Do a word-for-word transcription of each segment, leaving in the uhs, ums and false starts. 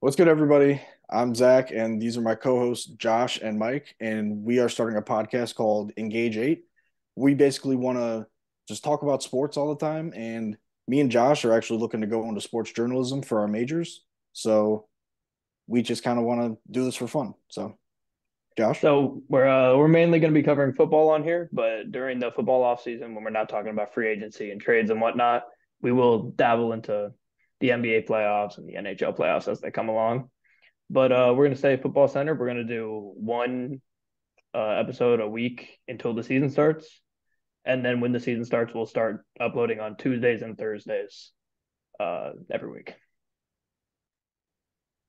What's good, everybody? I'm Zach, and these are my co-hosts, Josh and Mike, and we are starting a podcast called Engage eight. We basically want to just talk about sports all the time, and me and Josh are actually looking to go into sports journalism for our majors, so we just kind of want to do this for fun. So, Josh? So, we're uh, we're mainly going to be covering football on here, but during the football offseason, when we're not talking about free agency and trades and whatnot, we will dabble into the N B A playoffs and the N H L playoffs as they come along. But uh, we're going to stay football center. We're going to do one uh, episode a week until the season starts. And then when the season starts, we'll start uploading on Tuesdays and Thursdays uh, every week.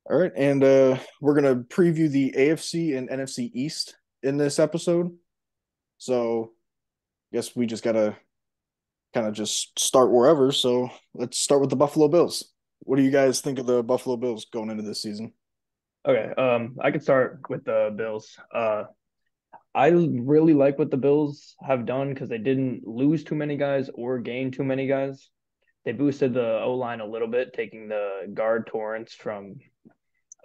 All right. And uh, we're going to preview the A F C and N F C East in this episode. So I guess we just got to kind of just start wherever. So let's start with the Buffalo Bills. What do you guys think of the Buffalo Bills going into this season? Okay, um, I could start with the Bills. Uh, I really like what the Bills have done because they didn't lose too many guys or gain too many guys. They boosted the O-line a little bit, taking the guard Torrance from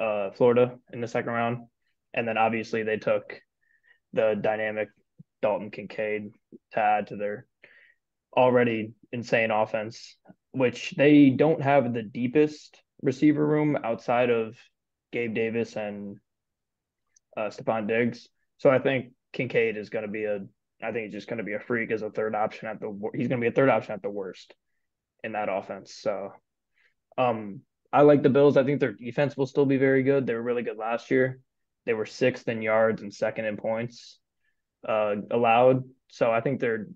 uh, Florida in the second round. And then obviously they took the dynamic Dalton Kincaid to add to their already insane offense, which they don't have the deepest receiver room outside of Gabe Davis and uh, Stephon Diggs. So I think Kincaid is going to be a – I think he's just going to be a freak as a third option at the – he's going to be a third option at the worst in that offense. So um, I like the Bills. I think their defense will still be very good. They were really good last year. They were sixth in yards and second in points uh, allowed. So I think their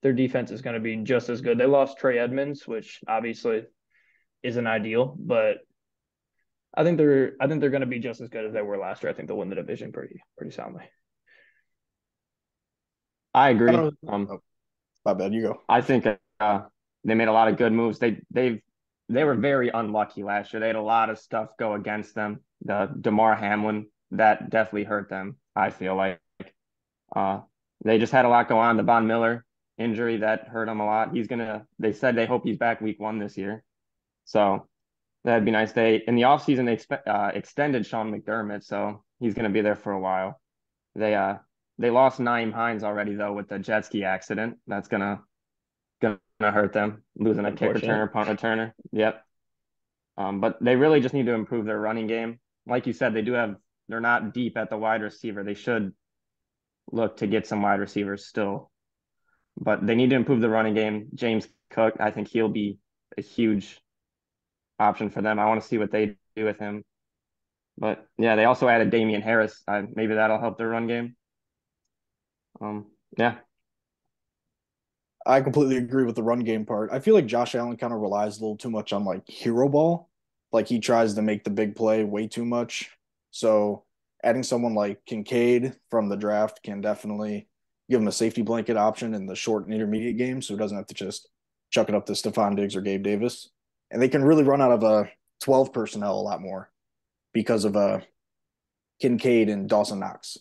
their defense is going to be just as good. They lost Trey Edmonds, which obviously isn't ideal, but – I think they're I think they're going to be just as good as they were last year. I think they'll win the division pretty pretty soundly. I agree. I um, oh, my bad. You go. I think uh, they made a lot of good moves. They they've they were very unlucky last year. They had a lot of stuff go against them. The DeMar Hamlin, that definitely hurt them, I feel like. Uh, they just had a lot go on. The Von Miller injury, that hurt him a lot. He's gonna. They said they hope he's back week one this year. So that'd be nice. They in the offseason, they expe- uh, extended Sean McDermott, so he's going to be there for a while. They uh they lost Naeem Hines already, though, with the jet ski accident. That's gonna gonna hurt them, losing a kick returner, punt returner. Yep. Um, but they really just need to improve their running game. Like you said, they do have. They're not deep at the wide receiver. They should look to get some wide receivers still, but they need to improve the running game. James Cook, I think he'll be a huge option for them. I want to see what they do with him. But yeah, they also added Damian Harris. Uh, maybe that'll help their run game. Um, yeah. I completely agree with the run game part. I feel like Josh Allen kind of relies a little too much on like hero ball. Like he tries to make the big play way too much. So adding someone like Kincaid from the draft can definitely give him a safety blanket option in the short and intermediate game. So he doesn't have to just chuck it up to Stephon Diggs or Gabe Davis. And they can really run out of a twelve personnel a lot more because of uh, Kincaid and Dawson Knox.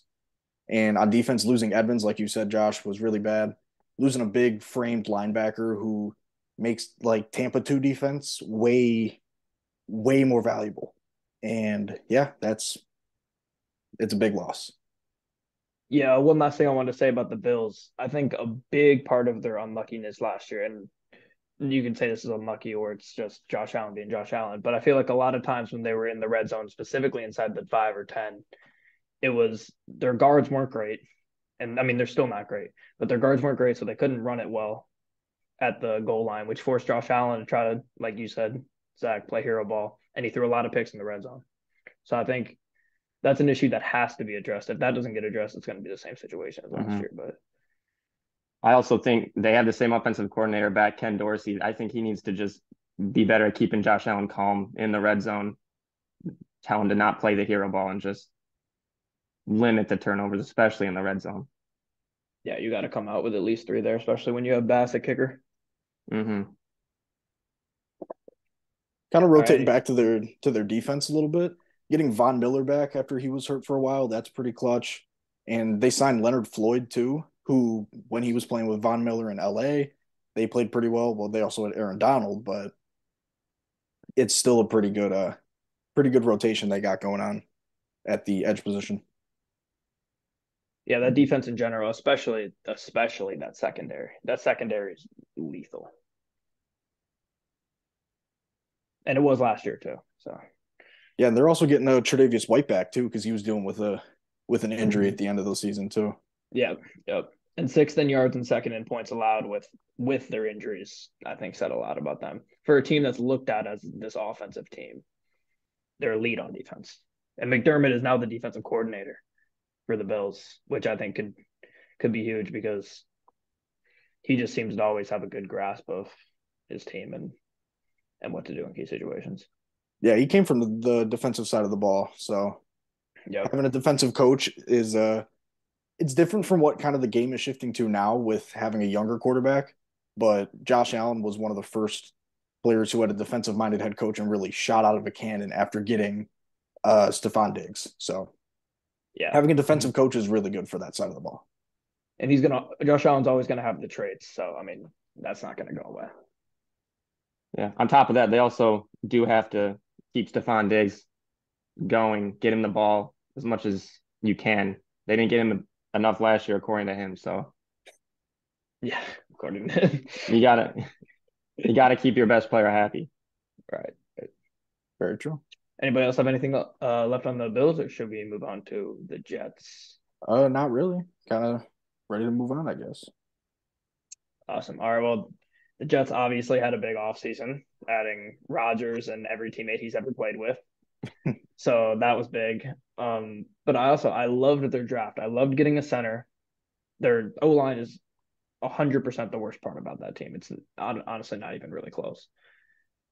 And on defense, losing Edmonds, like you said, Josh, was really bad. Losing a big framed linebacker who makes like Tampa two defense way, way more valuable. And yeah, that's it's a big loss. Yeah, one last thing I wanted to say about the Bills. I think a big part of their unluckiness last year, and you can say this is unlucky or it's just Josh Allen being Josh Allen. But I feel like a lot of times when they were in the red zone, specifically inside the five or ten, it was their guards weren't great. And, I mean, they're still not great. But their guards weren't great, so they couldn't run it well at the goal line, which forced Josh Allen to try to, like you said, Zach, play hero ball. And he threw a lot of picks in the red zone. So I think that's an issue that has to be addressed. If that doesn't get addressed, it's going to be the same situation as mm-hmm. last year. But I also think they have the same offensive coordinator back, Ken Dorsey. I think he needs to just be better at keeping Josh Allen calm in the red zone, tell him to not play the hero ball and just limit the turnovers, especially in the red zone. Yeah, you got to come out with at least three there, especially when you have Bass at kicker. Mm-hmm. Kind of rotating right. back to their to their defense a little bit. Getting Von Miller back after he was hurt for a while, that's pretty clutch. And they signed Leonard Floyd, too, who, when he was playing with Von Miller in L A, they played pretty well. Well, they also had Aaron Donald, but it's still a pretty good uh, pretty good rotation they got going on at the edge position. Yeah, that defense in general, especially especially that secondary. That secondary is lethal. And it was last year too. So yeah, and they're also getting a Tre'Davious White back too, because he was dealing with a with an injury at the end of the season too. Yeah, yep. And sixth in yards and second in points allowed with with their injuries, I think said a lot about them. For a team that's looked at as this offensive team, they're elite on defense. And McDermott is now the defensive coordinator for the Bills, which I think could could be huge because he just seems to always have a good grasp of his team and and what to do in key situations. Yeah, he came from the, the defensive side of the ball, so yep. Having a defensive coach is uh it's different from what kind of the game is shifting to now with having a younger quarterback, but Josh Allen was one of the first players who had a defensive-minded head coach and really shot out of a cannon after getting uh, Stephon Diggs. So yeah, having a defensive coach is really good for that side of the ball. And he's going to – Josh Allen's always going to have the traits, so, I mean, that's not going to go away. Yeah, on top of that, they also do have to keep Stephon Diggs going, get him the ball as much as you can. They didn't get him the- – enough last year, according to him. So, yeah, according to him, you gotta, you gotta keep your best player happy. Right. Very true. Anybody else have anything uh, left on the Bills, or should we move on to the Jets? Uh, not really. Kind of ready to move on, I guess. Awesome. All right. Well, the Jets obviously had a big offseason, adding Rodgers and every teammate he's ever played with. So that was big. Um, but I also I loved their draft. I loved getting a center. Their O-line is one hundred percent the worst part about that team. It's honestly not even really close.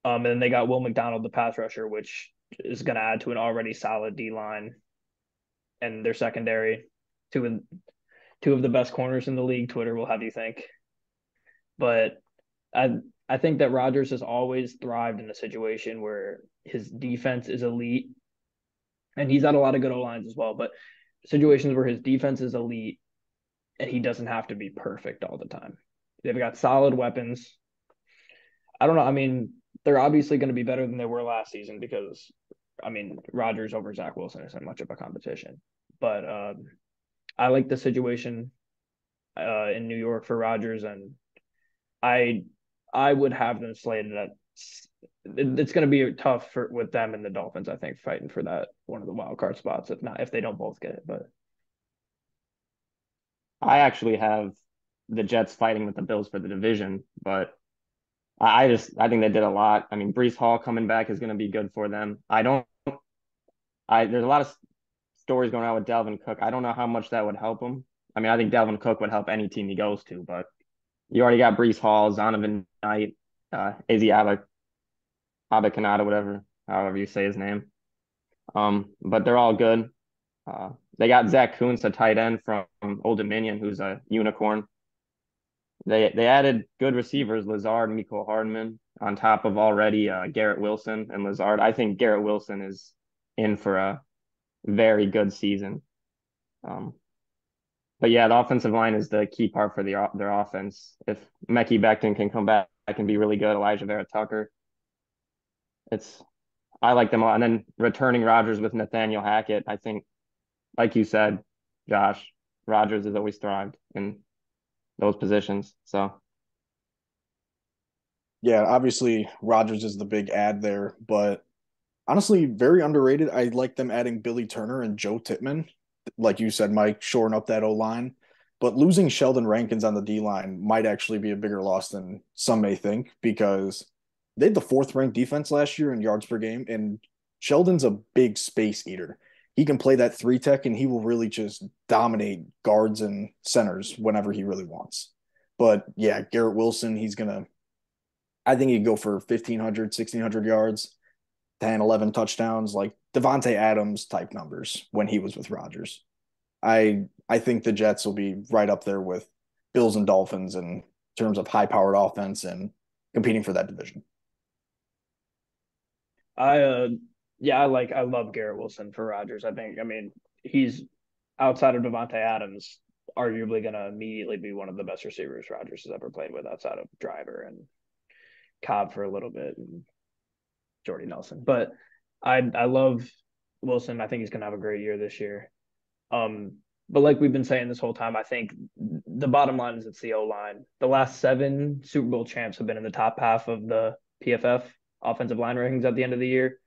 Um, and then they got Will McDonald, the pass rusher, which is going to add to an already solid D-line. And their secondary, two of, two of the best corners in the league, Twitter will have you think. But I I think that Rodgers has always thrived in a situation where his defense is elite. And he's had a lot of good O-lines as well, but situations where his defense is elite and he doesn't have to be perfect all the time. They've got solid weapons. I don't know. I mean, they're obviously going to be better than they were last season because, I mean, Rodgers over Zach Wilson isn't much of a competition. But um, I like the situation uh, in New York for Rodgers, and I I would have them slated at – it's going to be tough for, with them and the Dolphins, I think, fighting for that one of the wild card spots. If not, if they don't both get it, but I actually have the Jets fighting with the Bills for the division. But I just I think they did a lot. I mean, Breece Hall coming back is going to be good for them. I don't. I there's a lot of stories going on with Dalvin Cook. I don't know how much that would help him. I mean, I think Dalvin Cook would help any team he goes to, but you already got Breece Hall, Zonovan Knight, uh, Aze Alec. Abakanada, whatever, however you say his name. Um, but they're all good. Uh, they got Zach Kuntz, a tight end from Old Dominion, who's a unicorn. They they added good receivers, Lazard, Mecole Hardman, on top of already uh, Garrett Wilson and Lazard. I think Garrett Wilson is in for a very good season. Um, but yeah, the offensive line is the key part for the their offense. If Mekhi Becton can come back, that can be really good. Elijah Vera Tucker. It's, I like them a lot. And then returning Rodgers with Nathaniel Hackett, I think, like you said, Josh, Rodgers has always thrived in those positions. So, yeah, obviously Rodgers is the big add there, but honestly, very underrated. I like them adding Billy Turner and Joe Tittman, like you said, Mike, shoring up that O line. But losing Sheldon Rankins on the D line might actually be a bigger loss than some may think, because they had the fourth-ranked defense last year in yards per game, and Sheldon's a big space eater. He can play that three-tech, and he will really just dominate guards and centers whenever he really wants. But, yeah, Garrett Wilson, he's going to – I think he'd go for fifteen hundred, sixteen hundred yards, ten, eleven touchdowns, like Davante Adams-type numbers when he was with Rodgers. I I think the Jets will be right up there with Bills and Dolphins in terms of high-powered offense and competing for that division. I, uh, yeah, I like, I love Garrett Wilson for Rodgers. I think, I mean, he's outside of Davante Adams, arguably going to immediately be one of the best receivers Rodgers has ever played with outside of Driver and Cobb for a little bit and Jordy Nelson. But I I love Wilson. I think he's going to have a great year this year. Um, but like we've been saying this whole time, I think the bottom line is it's the O-line. The last seven Super Bowl champs have been in the top half of the P F F offensive line rankings at the end of the year.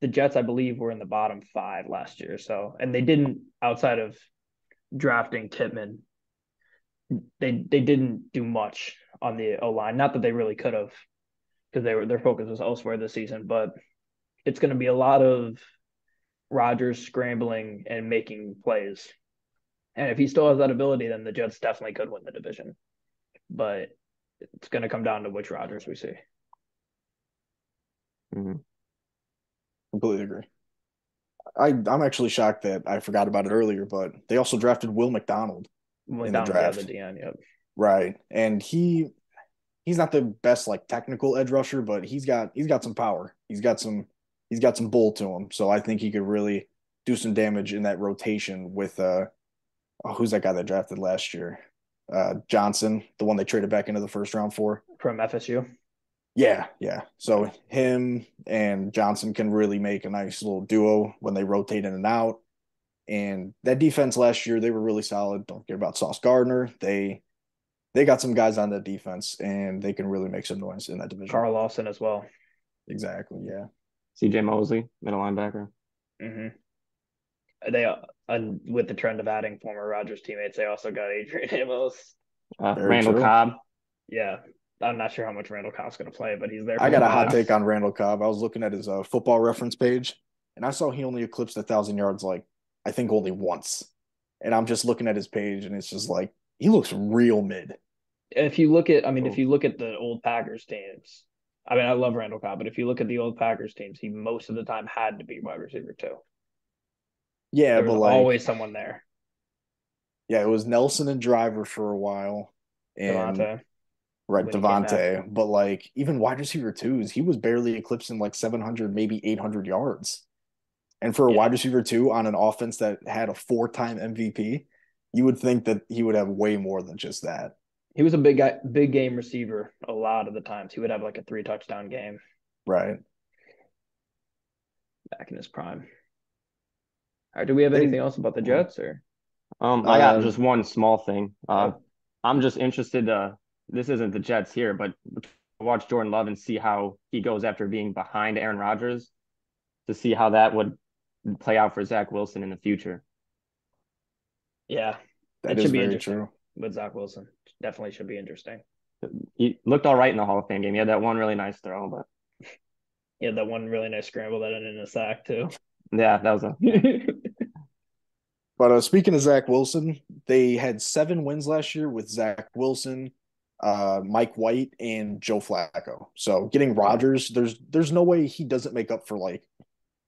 The Jets, I believe, were in the bottom five last year. So, and they didn't, outside of drafting Pittman, they they didn't do much on the O-line. Not that they really could have, because they were their focus was elsewhere this season. But it's going to be a lot of Rodgers scrambling and making plays. And if he still has that ability, then the Jets definitely could win the division. But it's going to come down to which Rodgers we see. Mm-hmm. Completely agree. I, I'm actually shocked that I forgot about it earlier, but they also drafted Will McDonald. McDonald in the draft. Yeah, the D N, yep. Right. And he he's not the best like technical edge rusher, but he's got he's got some power. He's got some he's got some bull to him. So I think he could really do some damage in that rotation with uh oh, who's that guy that drafted last year? Uh Johnson, the one they traded back into the first round for. From F S U. Yeah, yeah. So him and Johnson can really make a nice little duo when they rotate in and out. And that defense last year, they were really solid. Don't care about Sauce Gardner. They they got some guys on that defense, and they can really make some noise in that division. Carl Lawson as well. Exactly, yeah. C J Mosley, middle linebacker. Mm-hmm. They, uh, with the trend of adding former Rodgers teammates, they also got Adrian Amos. Uh, Randall true. Cobb. Yeah. I'm not sure how much Randall Cobb's going to play, but he's there. For I got a hot take on Randall Cobb. I was looking at his uh, football reference page, and I saw he only eclipsed one thousand yards like I think only once. And I'm just looking at his page, and it's just like, he looks real mid. If you look at, I mean, if you look at the old Packers teams, I mean, I love Randall Cobb, but if you look at the old Packers teams, he most of the time had to be wide receiver too. Yeah, there but was like always someone there. Yeah, it was Nelson and Driver for a while, and Devontae. Right, Devontae. But like even wide receiver twos, he was barely eclipsing like seven hundred, maybe eight hundred yards. And for a yeah. wide receiver two on an offense that had a four-time M V P, you would think that he would have way more than just that. He was a big guy, big game receiver a lot of the times. He would have like a three-touchdown game. Right. Back in his prime. All right, do we have they, anything else about the Jets? Or um, I got uh, just one small thing. Uh, I'm just interested uh, – this isn't the Jets here, but watch Jordan Love and see how he goes after being behind Aaron Rodgers to see how that would – play out for Zach Wilson in the future. Yeah, that, that should be interesting. True. With Zach Wilson, definitely should be interesting. He looked all right in the Hall of Fame game. He had that one really nice throw, but he had that one really nice scramble that ended in a sack too. Yeah, that was a. But uh, speaking of Zach Wilson, they had seven wins last year with Zach Wilson, uh, Mike White, and Joe Flacco. So getting Rodgers, there's there's no way he doesn't make up for like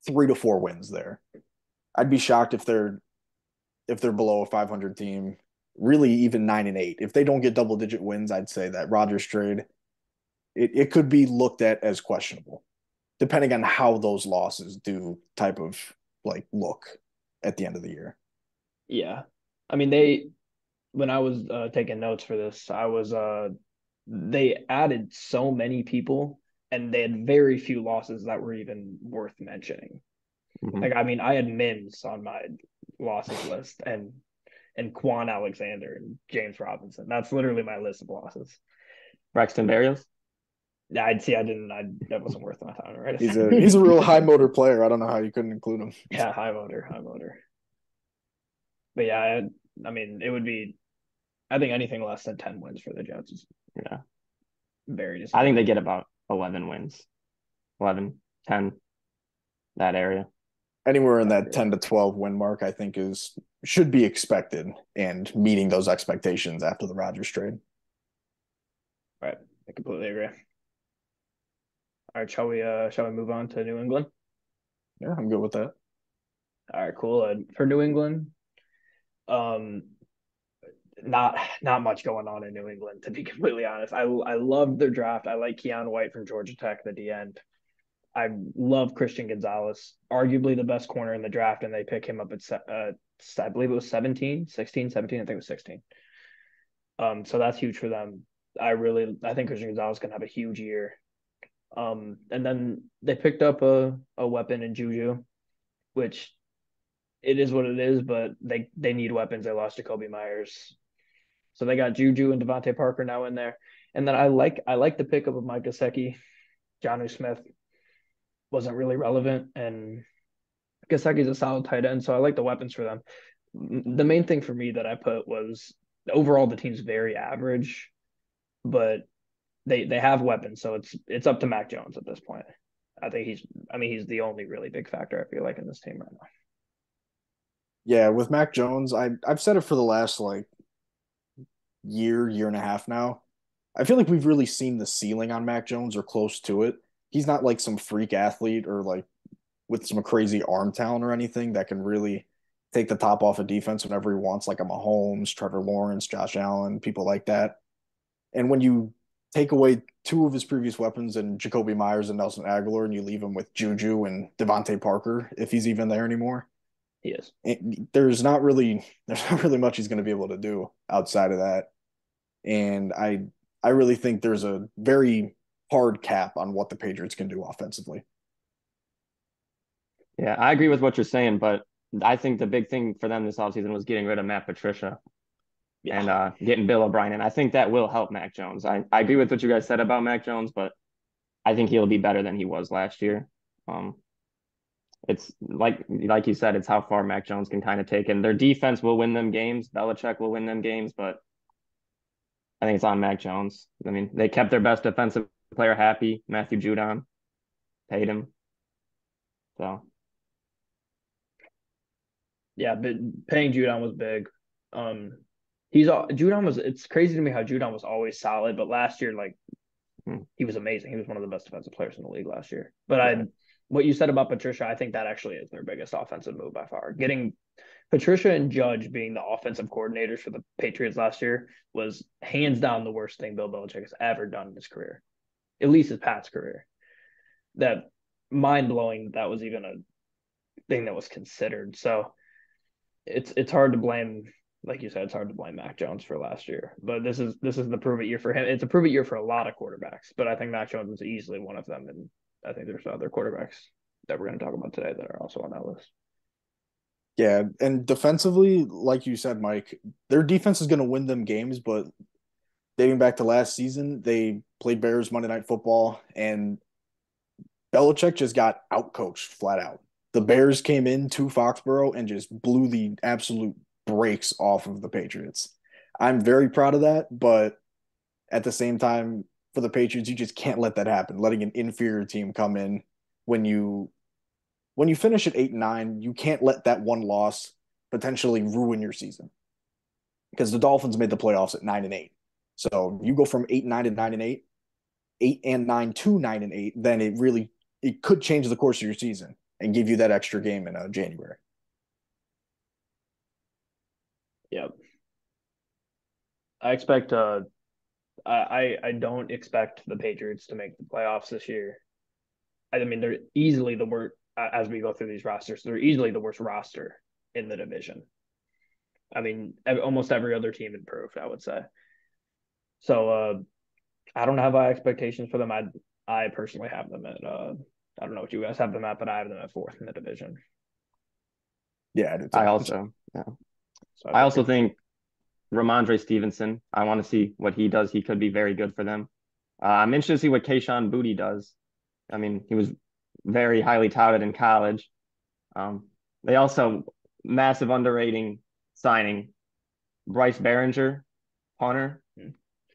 three to four wins there. I'd be shocked if they're if they're below a five hundred team, really even nine and eight. If they don't get double-digit wins, I'd say that Rodgers trade, it, it could be looked at as questionable, depending on how those losses do type of, like, look at the end of the year. Yeah. I mean, they – when I was uh, taking notes for this, I was uh, – they added so many people. And they had very few losses that were even worth mentioning. Mm-hmm. Like, I mean, I had Mims on my losses list and and Quan Alexander and James Robinson. That's literally my list of losses. Braxton Berrios? Yeah, I'd see I didn't I that wasn't worth my time, right? He's a he's a real high motor player. I don't know how you couldn't include him. Yeah, high motor, high motor. But yeah, I, I mean, it would be I think anything less than ten wins for the Jets is yeah. very disappointing. I think they get about eleven wins, eleven, ten, that area. Anywhere in that ten to twelve win mark, I think, is should be expected and meeting those expectations after the Rodgers trade. Right. I completely agree. All right. Shall we, uh, shall we move on to New England? Yeah, I'm good with that. All right, cool. And for New England, um, Not not much going on in New England, to be completely honest. I I love their draft. I like Keon White from Georgia Tech, the D end. I love Christian Gonzalez, arguably the best corner in the draft, and they pick him up at, uh, I believe it was seventeen, sixteen, seventeen. I think it was sixteen. Um, so that's huge for them. I really, I think Christian Gonzalez can have a huge year. Um, and then they picked up a, a weapon in Juju, which it is what it is, but they, they need weapons. They lost to Jacoby Myers. So they got Juju and Devontae Parker now in there. And then I like I like the pickup of Mike Gesicki. Jonnu Smith wasn't really relevant, and Gesicki's a solid tight end, so I like the weapons for them. The main thing for me that I put was overall the team's very average, but they they have weapons, so it's it's up to Mac Jones at this point. I think he's I mean he's the only really big factor I feel like in this team right now. Yeah, with Mac Jones, I I've said it for the last like year, year and a half now. I feel like we've really seen the ceiling on Mac Jones or close to it. He's not like some freak athlete or like with some crazy arm talent or anything that can really take the top off a defense whenever he wants, like a Mahomes, Trevor Lawrence, Josh Allen, people like that. And when you take away two of his previous weapons and Jacoby Myers and Nelson Aguilar, and you leave him with Juju and Devontae Parker, if he's even there anymore, he is. It, there's not really, there's not really much he's going to be able to do outside of that. And I, I really think there's a very hard cap on what the Patriots can do offensively. Yeah, I agree with what you're saying, but I think the big thing for them this offseason was getting rid of Matt Patricia yeah. and uh, getting Bill O'Brien. And I think that will help Mac Jones. I, I agree with what you guys said about Mac Jones, but I think he'll be better than he was last year. Um, it's like, like you said, it's how far Mac Jones can kind of take. And their defense will win them games. Belichick will win them games, but I think it's on Mac Jones. I mean, they kept their best defensive player happy, Matthew Judon, paid him. So, yeah, but paying Judon was big. Um, he's all Judon was. It's crazy to me how Judon was always solid, but last year, like, hmm. he was amazing. He was one of the best defensive players in the league last year. But yeah. I, what you said about Patricia, I think that actually is their biggest offensive move by far. Getting Patricia and Judge being the offensive coordinators for the Patriots last year was hands down the worst thing Bill Belichick has ever done in his career, at least his Pat's career. That mind-blowing that was even a thing that was considered. So it's it's hard to blame, like you said, it's hard to blame Mac Jones for last year. But this is this is the prove-it year for him. It's a prove-it year for a lot of quarterbacks, but I think Mac Jones is easily one of them, and I think there's other quarterbacks that we're going to talk about today that are also on that list. Yeah, and defensively, like you said, Mike, their defense is going to win them games, but dating back to last season, they played Bears Monday Night Football, and Belichick just got outcoached flat out. The Bears came in to Foxborough and just blew the absolute brakes off of the Patriots. I'm very proud of that, but at the same time, for the Patriots, you just can't let that happen, letting an inferior team come in when you – when you finish at eight and nine, you can't let that one loss potentially ruin your season, because the Dolphins made the playoffs at nine and eight. So you go from eight and nine to nine and eight, eight and nine to nine and eight, then it really, it could change the course of your season and give you that extra game in uh, January. Yep. I expect, uh, I, I don't expect the Patriots to make the playoffs this year. I mean, they're easily the worst. As we go through these rosters, they're easily the worst roster in the division. I mean, almost every other team improved, I would say. So uh, I don't have high expectations for them. I I personally have them at, uh, I don't know what you guys have them at, but I have them at fourth in the division. Yeah. I also, yeah. So I, I also think Ramondre Stevenson, I want to see what he does. He could be very good for them. Uh, I'm interested to see what Kayshon Boutte does. I mean, he was very highly touted in college. Um, they also massive underrating signing Bryce Behringer, punter. Mm-hmm.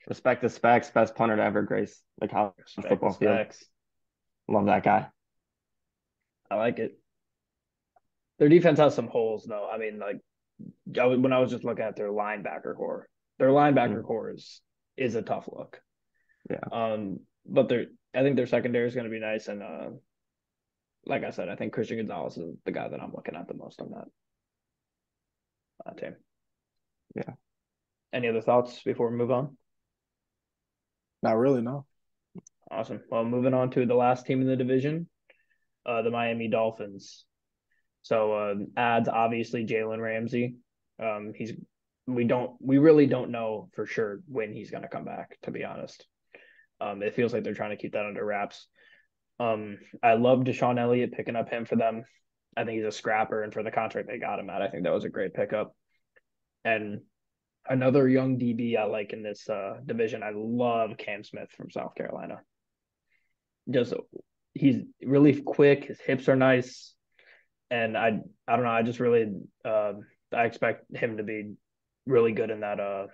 Respect the specs, best punter to ever grace the college Respect football the field. Love that guy. I like it. Their defense has some holes, though. I mean, like I was, when I was just looking at their linebacker core, their linebacker mm-hmm. core is, is a tough look. Yeah. Um, but their I think their secondary is going to be nice, and uh. Like I said, I think Christian Gonzalez is the guy that I'm looking at the most on that, that team. Yeah. Any other thoughts before we move on? Not really, no. Awesome. Well, moving on to the last team in the division, uh, the Miami Dolphins. So uh, adds obviously Jalen Ramsey. Um, he's we don't we really don't know for sure when he's going to come back. To be honest, um, it feels like they're trying to keep that under wraps. Um, I love Deshaun Elliott, picking up him for them. I think he's a scrapper, and for the contract they got him at, I think that was a great pickup. And another young D B I like in this uh, division, I love Cam Smith from South Carolina. Just he's really quick, his hips are nice, and I I don't know, I just really uh, I expect him to be really good in that uh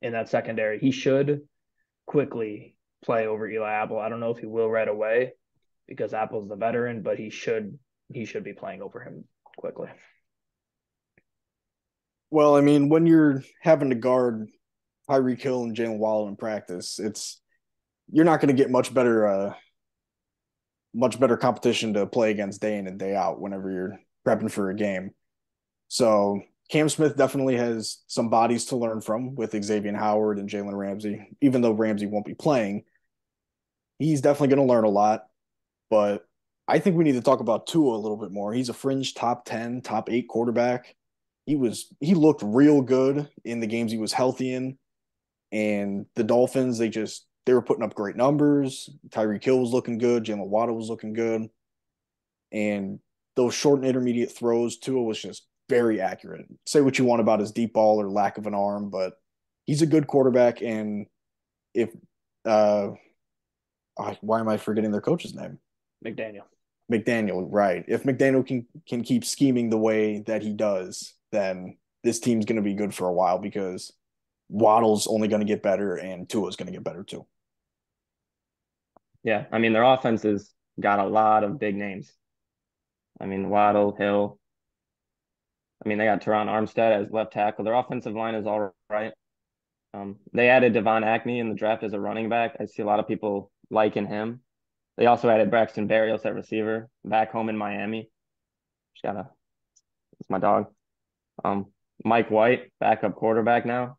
in that secondary. He should quickly play over Eli Apple. I don't know if he will right away because Apple's the veteran, but he should he should be playing over him quickly. Well, I mean, when you're having to guard Tyreek Hill and Jalen Waddle in practice, it's you're not going to get much better, uh, much better competition to play against day in and day out whenever you're prepping for a game. So Cam Smith definitely has some bodies to learn from with Xavier Howard and Jalen Ramsey. Even though Ramsey won't be playing, he's definitely going to learn a lot. But I think we need to talk about Tua a little bit more. He's a fringe top ten, top eight quarterback. He was he looked real good in the games he was healthy in. And the Dolphins, they just they were putting up great numbers. Tyreek Hill was looking good, Jalen Waddle was looking good. And those short and intermediate throws, Tua was just very accurate. Say what you want about his deep ball or lack of an arm, but he's a good quarterback. And if uh why am I forgetting their coach's name? McDaniel. McDaniel, right. If McDaniel can can keep scheming the way that he does, then this team's going to be good for a while because Waddle's only going to get better and Tua's going to get better too. Yeah, I mean, their offense has got a lot of big names. I mean, Waddle, Hill. I mean, they got Teron Armstead as left tackle. Their offensive line is all right. Um, they added Devon Achney in the draft as a running back. I see a lot of people liking him. They also added Braxton Berrios at receiver back home in Miami. Just gotta, it's my dog. Um, Mike White, backup quarterback now.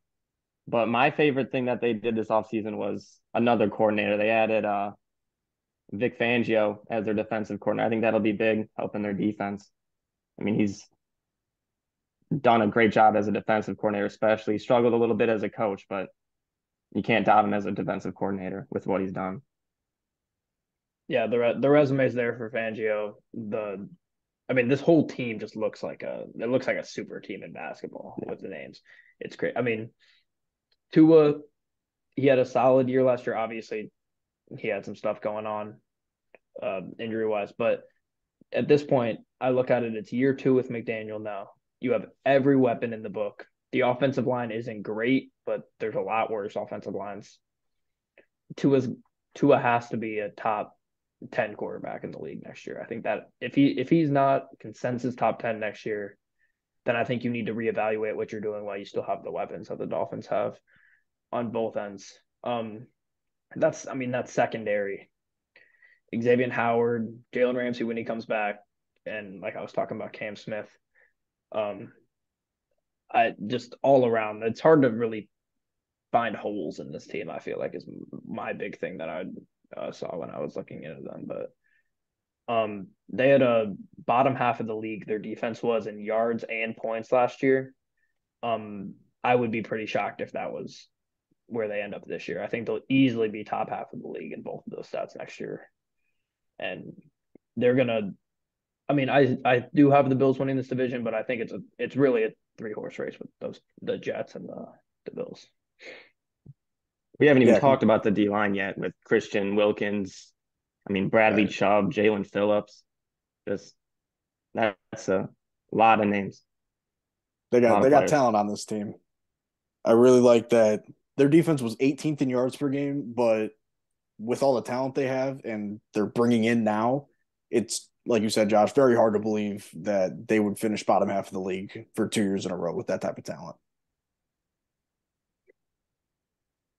But my favorite thing that they did this offseason was another coordinator. They added uh, Vic Fangio as their defensive coordinator. I think that'll be big, helping their defense. I mean, he's done a great job as a defensive coordinator, especially. He struggled a little bit as a coach, but you can't doubt him as a defensive coordinator with what he's done. Yeah, the re- the resume's there for Fangio. The I mean, this whole team just looks like a – it looks like a super team in basketball with the names. It's great. I mean, Tua, he had a solid year last year. Obviously, he had some stuff going on uh, injury-wise. But at this point, I look at it, it's year two with McDaniel now. You have every weapon in the book. The offensive line isn't great, but there's a lot worse offensive lines. Tua's, Tua has to be a top – ten quarterback in the league next year. I think that if he if he's not consensus top ten next year, then I think you need to reevaluate what you're doing while you still have the weapons that the Dolphins have on both ends. Um, that's I mean that's secondary. Xavier Howard, Jalen Ramsey when he comes back, and like I was talking about Cam Smith, um, I just all around. It's hard to really find holes in this team. I feel like is my big thing that I. Uh, saw when I was looking into them, but um, they had a bottom half of the league. Their defense was in yards and points last year. Um, I would be pretty shocked if that was where they end up this year. I think they'll easily be top half of the league in both of those stats next year. And they're gonna. I mean, I I do have the Bills winning this division, but I think it's a it's really a three horse race with those the Jets and the the Bills. We haven't even yeah. talked about the D-line yet with Christian Wilkins. I mean, Bradley right. Chubb, Jalen Phillips. Just that's a lot of names. They got they got players. Talent on this team. I really like that. Their defense was eighteenth in yards per game, but with all the talent they have and they're bringing in now, it's, like you said, Josh, very hard to believe that they would finish bottom half of the league for two years in a row with that type of talent.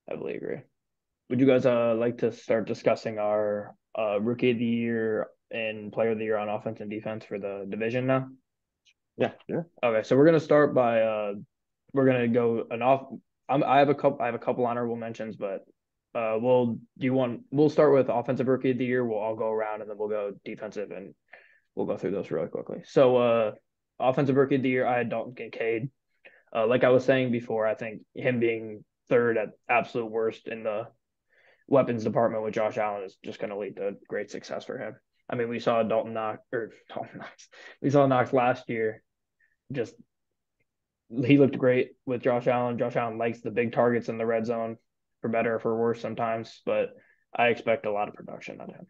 Heavily agree. Would you guys uh, like to start discussing our uh, rookie of the year and player of the year on offense and defense for the division now? Yeah. Yeah. Okay, so we're gonna start by uh, we're gonna go an off. I'm, I have a couple. I have a couple honorable mentions, but uh, we'll do you want we'll start with offensive rookie of the year. We'll all go around and then we'll go defensive and we'll go through those really quickly. So uh, offensive rookie of the year, I had Dalton Kincaid. Uh, like I was saying before, I think him being third at absolute worst in the weapons department with Josh Allen is just going to lead to great success for him. I mean, we saw Dalton Knox or Dalton Knox. We saw Knox last year. Just he looked great with Josh Allen. Josh Allen likes the big targets in the red zone, for better or for worse sometimes. But I expect a lot of production out of him.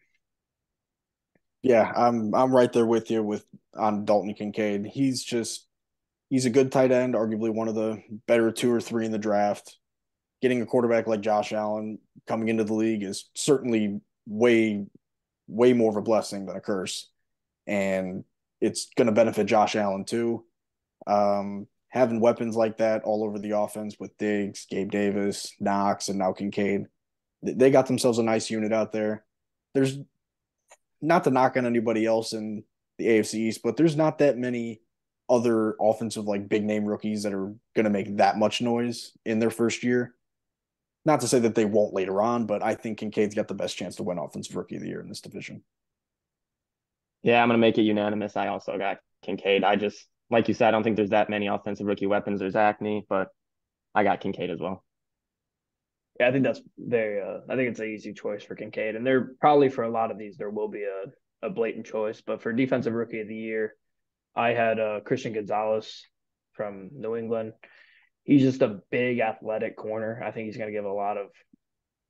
Yeah, I'm I'm right there with you with on Dalton Kincaid. He's just he's a good tight end, arguably one of the better two or three in the draft. Getting a quarterback like Josh Allen coming into the league is certainly way, way more of a blessing than a curse. And it's going to benefit Josh Allen too. Um, having weapons like that all over the offense with Diggs, Gabe Davis, Knox, and now Kincaid, they got themselves a nice unit out there. There's not to knock on anybody else in the A F C East, but there's not that many other offensive, like big name rookies that are going to make that much noise in their first year. Not to say that they won't later on, but I think Kincaid's got the best chance to win Offensive Rookie of the Year in this division. Yeah, I'm going to make it unanimous. I also got Kincaid. I just, like you said, I don't think there's that many offensive rookie weapons. There's Acne, but I got Kincaid as well. Yeah, I think that's very, uh, I think it's an easy choice for Kincaid. And there probably for a lot of these, there will be a, a blatant choice. But for Defensive Rookie of the Year, I had uh, Christian Gonzalez from New England. He's just a big athletic corner. I think he's going to give a lot of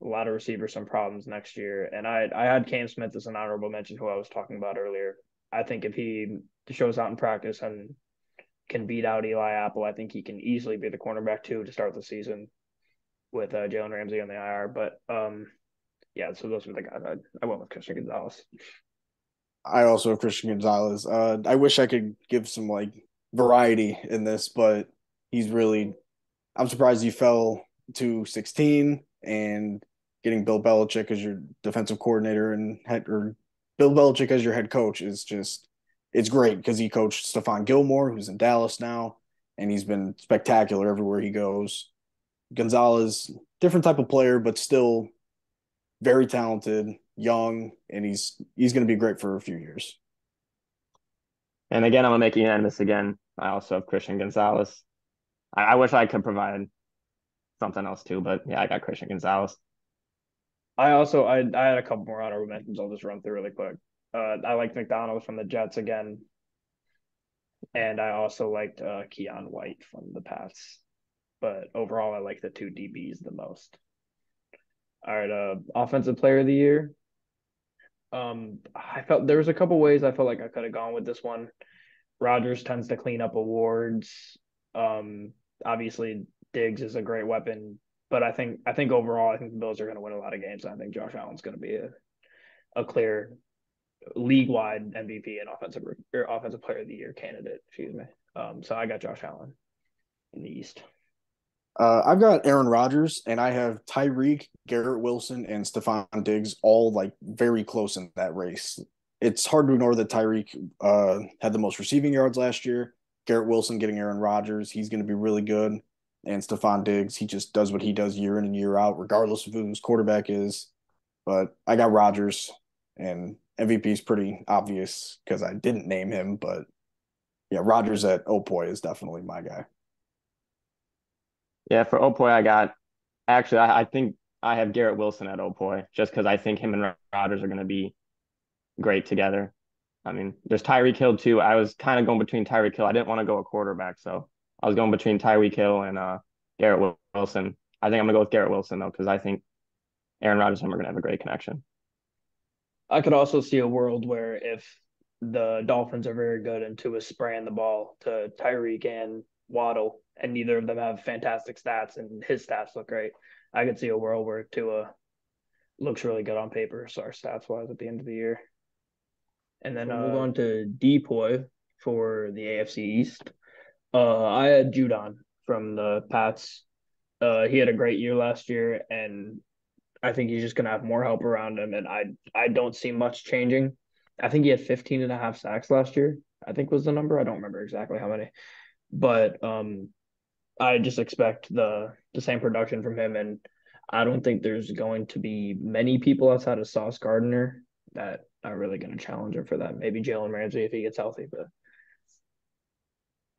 a lot of receivers some problems next year. And I I had Cam Smith as an honorable mention, who I was talking about earlier. I think if he shows out in practice and can beat out Eli Apple, I think he can easily be the cornerback too to start the season with uh, Jalen Ramsey on the I R. But um, yeah, so those were the guys I, I went with Christian Gonzalez. I also have Christian Gonzalez. Uh, I wish I could give some like variety in this, but he's really. I'm surprised you fell to sixteen and getting Bill Belichick as your defensive coordinator and head or Bill Belichick as your head coach is just, it's great because he coached Stephon Gilmore, who's in Dallas now, and he's been spectacular everywhere he goes. Gonzalez, different type of player, but still very talented, young, and he's, he's going to be great for a few years. And again, I'm going to make it unanimous again. I also have Christian Gonzalez. I wish I could provide something else too, but yeah, I got Christian Gonzalez. I also, I, I had a couple more honorable mentions. I'll just run through really quick. Uh, I liked McDonald from the Jets again. And I also liked uh, Keon White from the Pats. But overall, I like the two D Bs the most. All right. Uh, offensive player of the year. Um, I felt there was a couple ways I felt like I could have gone with this one. Rodgers tends to clean up awards. Um, Obviously, Diggs is a great weapon, but I think I think overall, I think the Bills are going to win a lot of games. And I think Josh Allen's going to be a, a clear league-wide M V P and offensive or offensive player of the year candidate. Excuse me. Um, so I got Josh Allen in the East. Uh, I've got Aaron Rodgers, and I have Tyreek, Garrett Wilson, and Stephon Diggs all like very close in that race. It's hard to ignore that Tyreek uh, had the most receiving yards last year. Garrett Wilson getting Aaron Rodgers, he's going to be really good. And Stephon Diggs, he just does what he does year in and year out, regardless of who his quarterback is. But I got Rodgers, and M V P is pretty obvious because I didn't name him. But, yeah, Rodgers at Opoy is definitely my guy. Yeah, for Opoy, I got – actually, I, I think I have Garrett Wilson at Opoy just because I think him and Rodgers are going to be great together. I mean, there's Tyreek Hill, too. I was kind of going between Tyreek Hill. I didn't want to go a quarterback, so I was going between Tyreek Hill and uh, Garrett Wilson. I think I'm going to go with Garrett Wilson, though, because I think Aaron Rodgers and him are going to have a great connection. I could also see a world where if the Dolphins are very good and Tua is spraying the ball to Tyreek and Waddle, and neither of them have fantastic stats and his stats look great, I could see a world where Tua looks really good on paper, so our stats-wise at the end of the year. And then so we'll uh, move on to Depoy for the A F C East. Uh, I had Judon from the Pats. Uh, he had a great year last year, and I think he's just going to have more help around him, and I I don't see much changing. I think he had fifteen and a half sacks last year, I think was the number. I don't remember exactly how many. But um, I just expect the, the same production from him, and I don't think there's going to be many people outside of Sauce Gardner that – not really going to challenge him for that. Maybe Jalen Ramsey if he gets healthy. But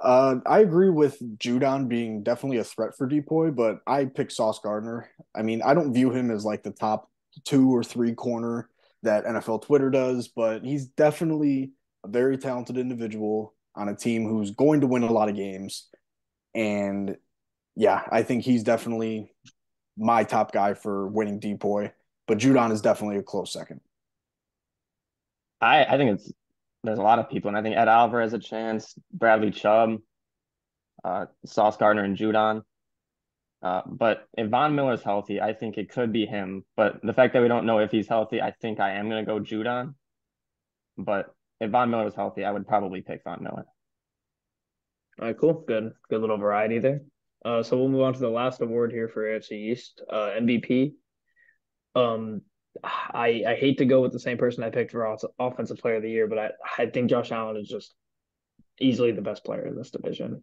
uh, I agree with Judon being definitely a threat for Depoy, but I pick Sauce Gardner. I mean, I don't view him as like the top two or three corner that N F L Twitter does, but he's definitely a very talented individual on a team who's going to win a lot of games. And yeah, I think he's definitely my top guy for winning D P O Y, but Judon is definitely a close second. I, I think it's there's a lot of people, and I think Ed Alvarez has a chance, Bradley Chubb, uh, Sauce Gardner, and Judon. Uh, but if Von Miller's healthy, I think it could be him. But the fact that we don't know if he's healthy, I think I am going to go Judon. But if Von Miller was healthy, I would probably pick Von Miller. All right, cool. Good good little variety there. Uh, so we'll move on to the last award here for A F C East, uh, M V P. Um, I I hate to go with the same person I picked for Offensive Player of the Year, but I, I think Josh Allen is just easily the best player in this division.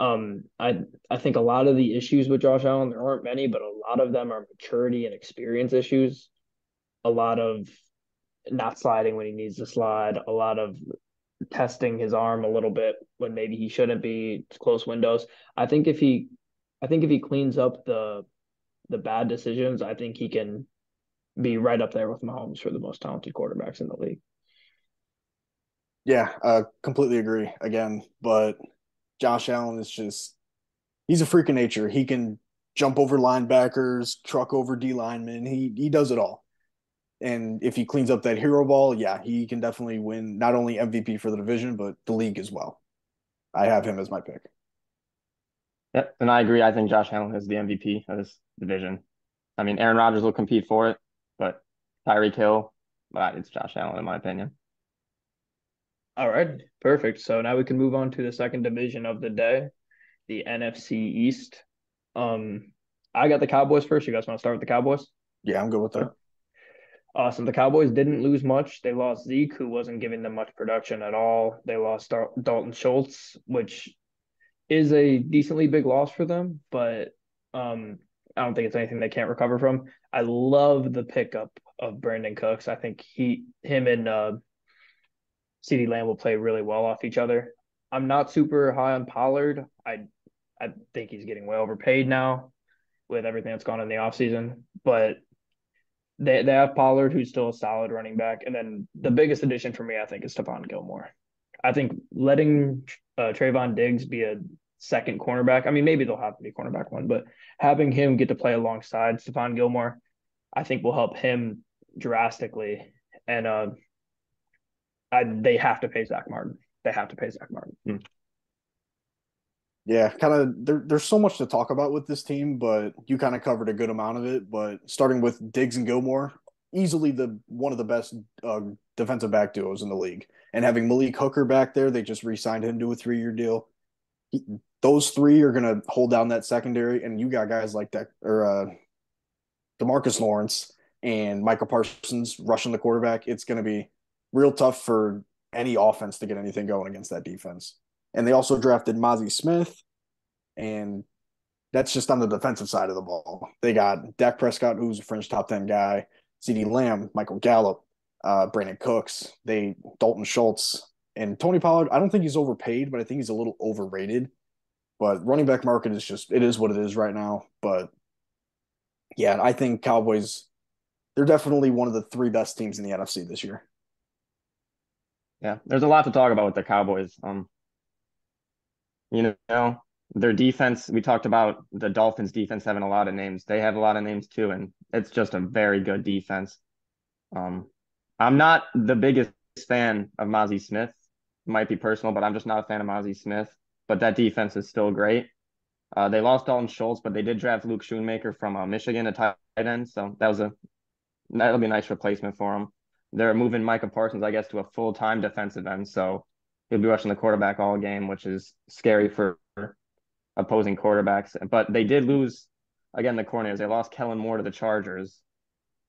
Um, I I think a lot of the issues with Josh Allen, there aren't many, but a lot of them are maturity and experience issues. A lot of not sliding when he needs to slide. A lot of testing his arm a little bit when maybe he shouldn't be. Close windows. I think if he, I think if he cleans up the, the bad decisions, I think he can be right up there with Mahomes for the most talented quarterbacks in the league. Yeah, uh, completely agree again, but Josh Allen is just, he's a freak of nature. He can jump over linebackers, truck over D linemen. He, he does it all. And if he cleans up that hero ball, yeah, he can definitely win not only M V P for the division, but the league as well. I have him as my pick. Yep, and I agree. I think Josh Allen is the M V P of this division. I mean, Aaron Rodgers will compete for it, but Tyreek Hill, but it's Josh Allen in my opinion. All right, perfect. So now we can move on to the second division of the day, the N F C East. Um, I got the Cowboys first. You guys want to start with the Cowboys? Yeah, I'm good with that. Awesome. The Cowboys didn't lose much. They lost Zeke, who wasn't giving them much production at all. They lost Dal- Dalton Schultz, which is a decently big loss for them, but um, I don't think it's anything they can't recover from. I love the pickup of Brandon Cooks. I think he, him and uh, – CeeDee Lamb will play really well off each other. I'm not super high on Pollard. I I think he's getting way overpaid now with everything that's gone in the offseason. But they, they have Pollard, who's still a solid running back. And then the biggest addition for me, I think, is Stephon Gilmore. I think letting uh, Trayvon Diggs be a second cornerback, I mean, maybe they'll have to be cornerback one, but having him get to play alongside Stephon Gilmore, I think will help him drastically. And, uh, I, they have to pay Zach Martin. They have to pay Zach Martin. Hmm. Yeah, kind of. There, there's so much to talk about with this team, but you kind of covered a good amount of it. But starting with Diggs and Gilmore, easily the one of the best uh, defensive back duos in the league. And having Malik Hooker back there, they just re-signed him to a three-year deal. He, those three are going to hold down that secondary, and you got guys like that or uh, DeMarcus Lawrence and Michael Parsons rushing the quarterback. It's going to be real tough for any offense to get anything going against that defense. And they also drafted Mozzie Smith, and that's just on the defensive side of the ball. They got Dak Prescott, who's a fringe top ten guy, CeeDee Lamb, Michael Gallup, uh, Brandon Cooks, they Dalton Schultz, and Tony Pollard. I don't think he's overpaid, but I think he's a little overrated. But running back market is just – it is what it is right now. But, yeah, I think Cowboys – they're definitely one of the three best teams in the N F C this year. Yeah, there's a lot to talk about with the Cowboys. Um, you know, their defense, we talked about the Dolphins defense having a lot of names. They have a lot of names too, and it's just a very good defense. Um, I'm not the biggest fan of Mozzie Smith. It might be personal, but I'm just not a fan of Mozzie Smith. But that defense is still great. Uh, they lost Dalton Schultz, but they did draft Luke Schoonmaker from uh, Michigan to tight end. So that was a that'll be a nice replacement for him. They're moving Micah Parsons, I guess, to a full-time defensive end. So he'll be rushing the quarterback all game, which is scary for opposing quarterbacks. But they did lose, again, the corners. They lost Kellen Moore to the Chargers.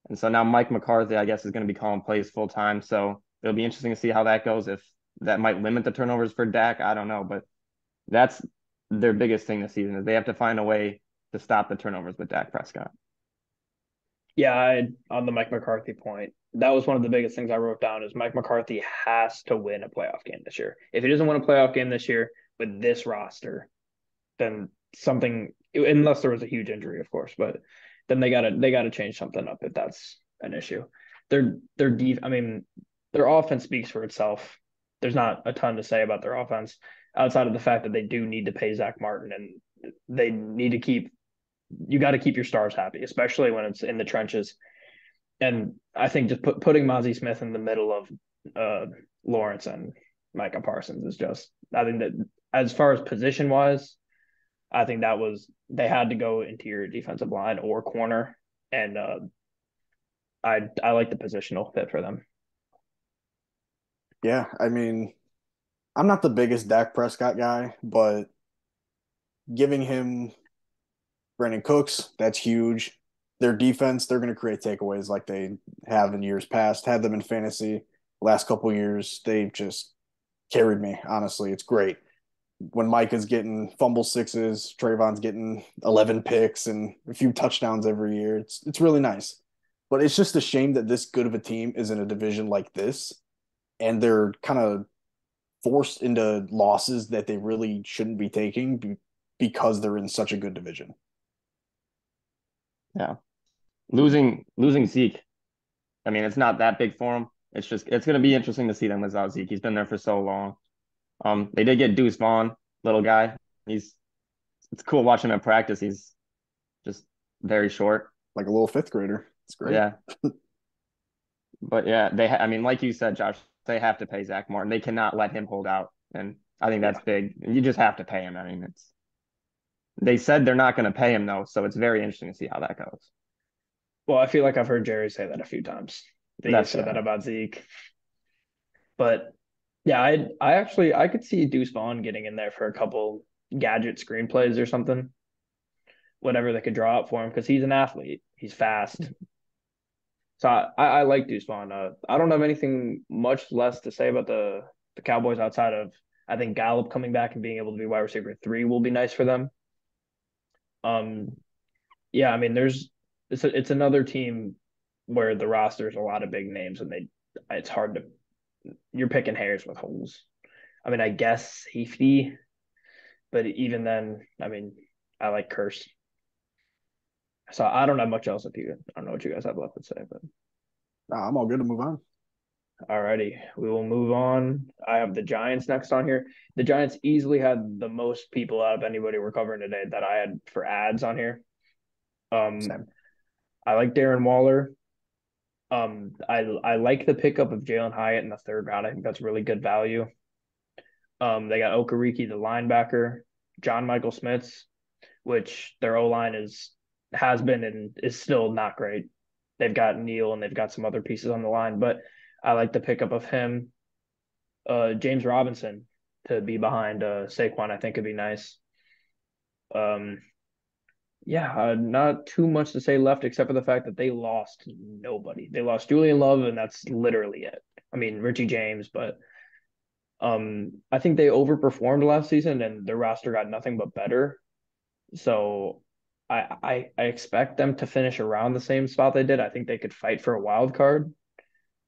And so now Mike McCarthy, I guess, is going to be calling plays full-time. So it'll be interesting to see how that goes. If that might limit the turnovers for Dak, I don't know. But that's their biggest thing this season is they have to find a way to stop the turnovers with Dak Prescott. Yeah, I, on the Mike McCarthy point, that was one of the biggest things I wrote down is Mike McCarthy has to win a playoff game this year. If he doesn't win a playoff game this year with this roster, then something – unless there was a huge injury, of course. But then they gotta they gotta change something up if that's an issue. Their their def- I mean, their offense speaks for itself. There's not a ton to say about their offense outside of the fact that they do need to pay Zach Martin, and they need to keep you got to keep your stars happy, especially when it's in the trenches. And I think just put, putting Mozzie Smith in the middle of uh, Lawrence and Micah Parsons is just, I think that as far as position wise, I think that was, they had to go interior defensive line or corner. And uh, I, I like the positional fit for them. Yeah. I mean, I'm not the biggest Dak Prescott guy, but giving him Brandon Cooks, that's huge. Their defense, they're going to create takeaways like they have in years past. Had them in fantasy last couple years. They've just carried me, honestly. It's great. When Micah's getting fumble sixes, Trayvon's getting eleven picks and a few touchdowns every year. It's it's really nice. But it's just a shame that this good of a team is in a division like this, and they're kind of forced into losses that they really shouldn't be taking because they're in such a good division. Yeah. Losing losing Zeke, I mean, it's not that big for him. It's just it's going to be interesting to see them without Zeke. He's been there for so long. Um, they did get Deuce Vaughn, little guy. He's it's cool watching him at practice. He's just very short, like a little fifth grader. It's great. Yeah. But yeah, they. Ha- I mean, like you said, Josh, they have to pay Zach Martin. They cannot let him hold out, and I think that's yeah. big. You just have to pay him. I mean, it's. They said they're not going to pay him, though, so it's very interesting to see how that goes. Well, I feel like I've heard Jerry say that a few times. They said that about Zeke. But, yeah, I I actually – I could see Deuce Vaughn getting in there for a couple gadget screenplays or something, whatever they could draw up for him, because he's an athlete. He's fast. So I, I, I like Deuce Vaughn. Uh, I don't have anything much less to say about the, the Cowboys outside of – I think Gallup coming back and being able to be wide receiver three will be nice for them. Um, yeah, I mean, there's it's a, it's another team where the roster's a lot of big names, and they it's hard to you're picking hairs with holes. I mean, I guess safety, but even then, I mean, I like Curse. So I don't have much else with you. I don't know what you guys have left to say, but nah, I'm all good to move on. Alrighty, we will move on. I have the Giants next on here. The Giants easily had the most people out of anybody we're covering today that I had for ads on here. Um, Same. I like Darren Waller. Um, I I like the pickup of Jalen Hyatt in the third round. I think that's really good value. Um, they got Okereke, the linebacker, John Michael Smiths, which their O line is has been and is still not great. They've got Neal and they've got some other pieces on the line, but I like the pickup of him. Uh, James Robinson to be behind uh, Saquon, I think, would be nice. Um, yeah, uh, not too much to say left except for the fact that they lost nobody. They lost Julian Love, and that's literally it. I mean, Richie James, but um, I think they overperformed last season, and their roster got nothing but better. So I, I, I expect them to finish around the same spot they did. I think they could fight for a wild card.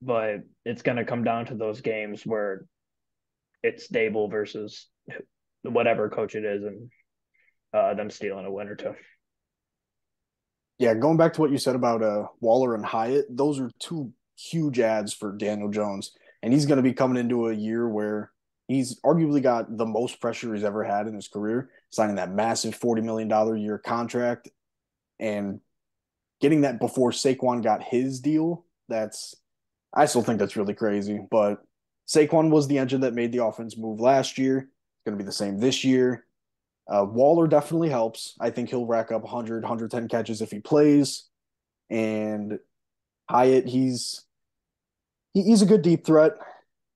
But it's going to come down to those games where it's Stable versus whatever coach it is and uh, them stealing a win or two. Yeah, going back to what you said about uh, Waller and Hyatt, those are two huge ads for Daniel Jones. And he's going to be coming into a year where he's arguably got the most pressure he's ever had in his career, signing that massive forty million dollars a year contract and getting that before Saquon got his deal. That's I still think that's really crazy, but Saquon was the engine that made the offense move last year. It's going to be the same this year. Uh, Waller definitely helps. I think he'll rack up one hundred, one hundred ten catches if he plays. And Hyatt, he's he, he's a good deep threat.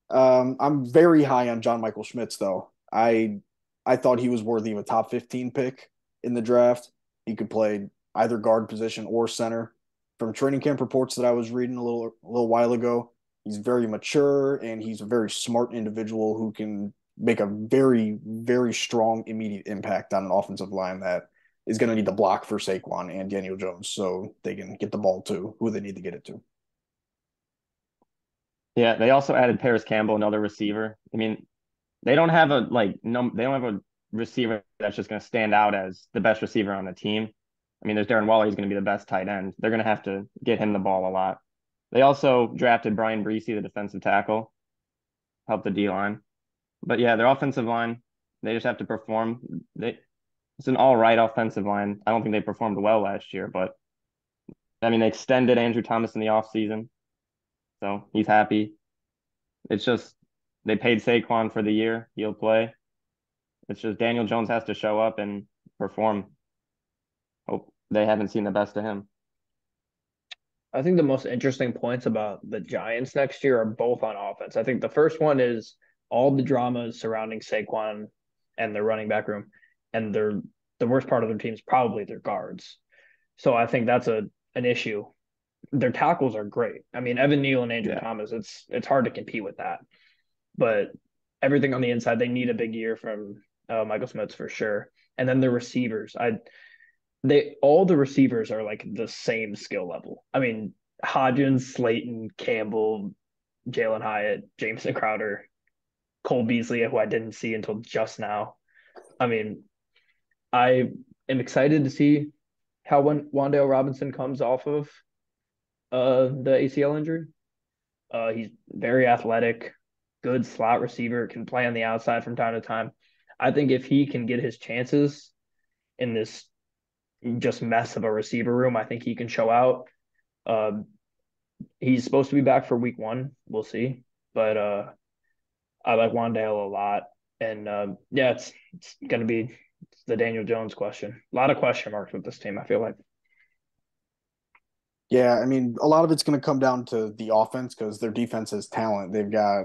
Um, I'm very high on John Michael Schmitz, though. I I thought he was worthy of a top fifteen pick in the draft. He could play either guard position or center. From training camp reports that I was reading a little a little while ago, he's very mature and he's a very smart individual who can make a very, very strong immediate impact on an offensive line that is going to need the block for Saquon and Daniel Jones so they can get the ball to who they need to get it to. Yeah, they also added Paris Campbell, another receiver. I mean, they don't have a like num- they don't have a receiver that's just going to stand out as the best receiver on the team. I mean, there's Darren Waller. He's going to be the best tight end. They're going to have to get him the ball a lot. They also drafted Brian Breesy, the defensive tackle, helped the D-line. But, yeah, their offensive line, they just have to perform. They, it's an all right offensive line. I don't think they performed well last year, but, I mean, they extended Andrew Thomas in the offseason, so he's happy. It's just they paid Saquon for the year. He'll play. It's just Daniel Jones has to show up and perform. Hope they haven't seen the best of him. I think the most interesting points about the Giants next year are both on offense. I think the first one is all the dramas surrounding Saquon and their running back room, and their the worst part of their team is probably their guards. So I think that's a an issue. Their tackles are great. I mean, Evan Neal and Andrew yeah. Thomas, it's it's hard to compete with that. But everything on the inside, they need a big year from uh, Michael Smith for sure. And then the receivers, I. They all the receivers are like the same skill level. I mean, Hodgins, Slayton, Campbell, Jalen Hyatt, Jameson Crowder, Cole Beasley, who I didn't see until just now. I mean, I am excited to see how when Wan'Dale Robinson comes off of uh, the A C L injury. Uh, he's very athletic, good slot receiver, can play on the outside from time to time. I think if he can get his chances in this just mess of a receiver room, I think he can show out. Uh, he's supposed to be back for week one. We'll see. But uh, I like Wan'Dale a lot. And, uh, yeah, it's, it's going to be the Daniel Jones question. A lot of question marks with this team, I feel like. Yeah, I mean, a lot of it's going to come down to the offense because their defense has talent. They've got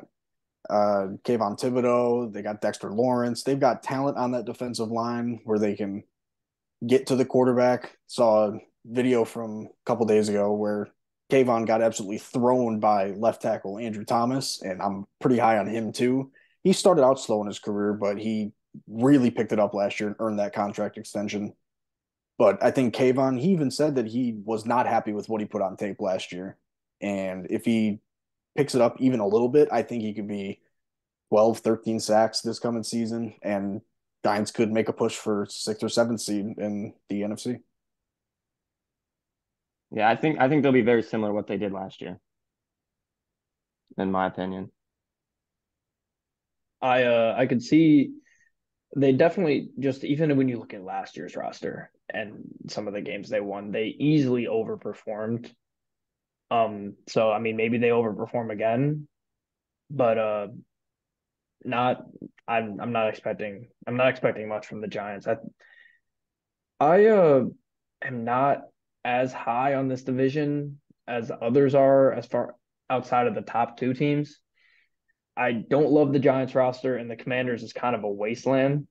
uh, Kayvon Thibodeau. They got Dexter Lawrence. They've got talent on that defensive line where they can – get to the quarterback. Saw a video from a couple days ago where Kayvon got absolutely thrown by left tackle Andrew Thomas, and I'm pretty high on him too. He started out slow in his career, but he really picked it up last year and earned that contract extension. But I think Kayvon, he even said that he was not happy with what he put on tape last year. And if he picks it up even a little bit, I think he could be twelve, thirteen sacks this coming season, and Giants could make a push for sixth or seventh seed in the N F C. Yeah, I think I think they'll be very similar to what they did last year, in my opinion. I uh, I could see they definitely just, even when you look at last year's roster and some of the games they won, they easily overperformed. Um, so, I mean, maybe they overperform again, but uh, not – I'm I'm not expecting I'm not expecting much from the Giants. I I uh, am not as high on this division as others are as far outside of the top two teams. I don't love the Giants roster, and the Commanders is kind of a wasteland.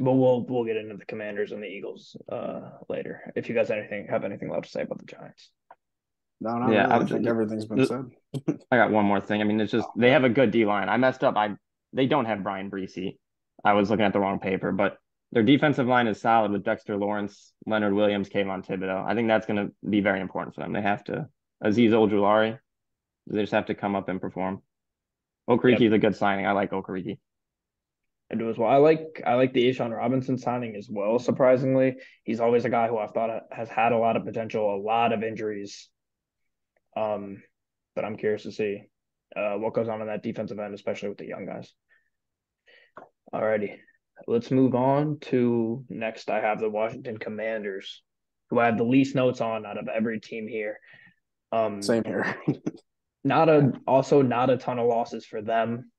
But we'll we'll get into the Commanders and the Eagles uh, later. If you guys anything have anything left to say about the Giants. No, no, yeah, really. I think just, everything's been just, said. I got one more thing. I mean, it's just they have a good D line. I messed up. I. They don't have Brian Breesy. I was looking at the wrong paper, but their defensive line is solid with Dexter Lawrence, Leonard Williams, Kayvon Thibodeau. I think that's going to be very important for them. They have to Azeez Ojulari. They just have to come up and perform. Okereke yep. is a good signing. I like Okereke. I do as well. I like I like the A'Shaun Robinson signing as well. Surprisingly, he's always a guy who I've thought has had a lot of potential, a lot of injuries. Um, but I'm curious to see uh, what goes on in that defensive end, especially with the young guys. Alrighty, let's move on to next. I have the Washington Commanders, who I have the least notes on out of every team here. Um, Same here. not a also not a ton of losses for them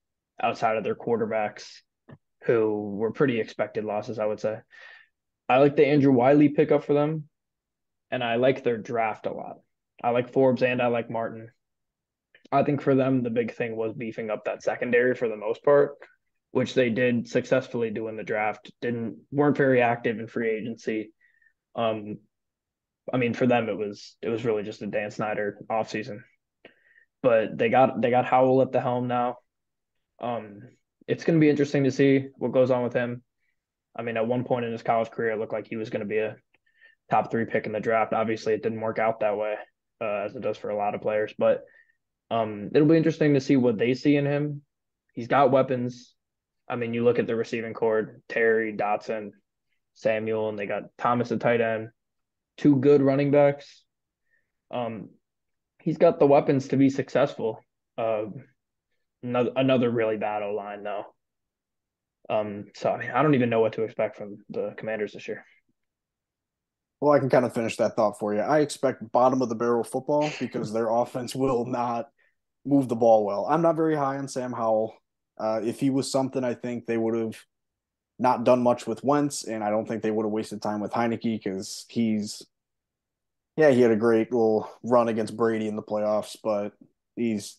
outside of their quarterbacks, who were pretty expected losses, I would say. I like the Andrew Wiley pickup for them, and I like their draft a lot. I like Forbes and I like Martin. I think for them the big thing was beefing up that secondary for the most part, which they did successfully do in the draft. Didn't weren't very active in free agency. Um, I mean, for them it was it was really just a Dan Snyder offseason. But they got they got Howell at the helm now. Um, it's going to be interesting to see what goes on with him. I mean, at one point in his college career, it looked like he was going to be a top three pick in the draft. Obviously, it didn't work out that way, uh, as it does for a lot of players. But um, it'll be interesting to see what they see in him. He's got weapons. I mean, you look at the receiving core, Terry, Dotson, Samuel, and they got Thomas at tight end, two good running backs. Um, he's got the weapons to be successful. Uh, another, another really bad O-line, though. Um, so I, mean, I don't even know what to expect from the Commanders this year. Well, I can kind of finish that thought for you. I expect bottom-of-the-barrel football because their offense will not move the ball well. I'm not very high on Sam Howell. Uh, if he was something, I think they would have not done much with Wentz, and I don't think they would have wasted time with Heineke because he's – yeah, he had a great little run against Brady in the playoffs, but he's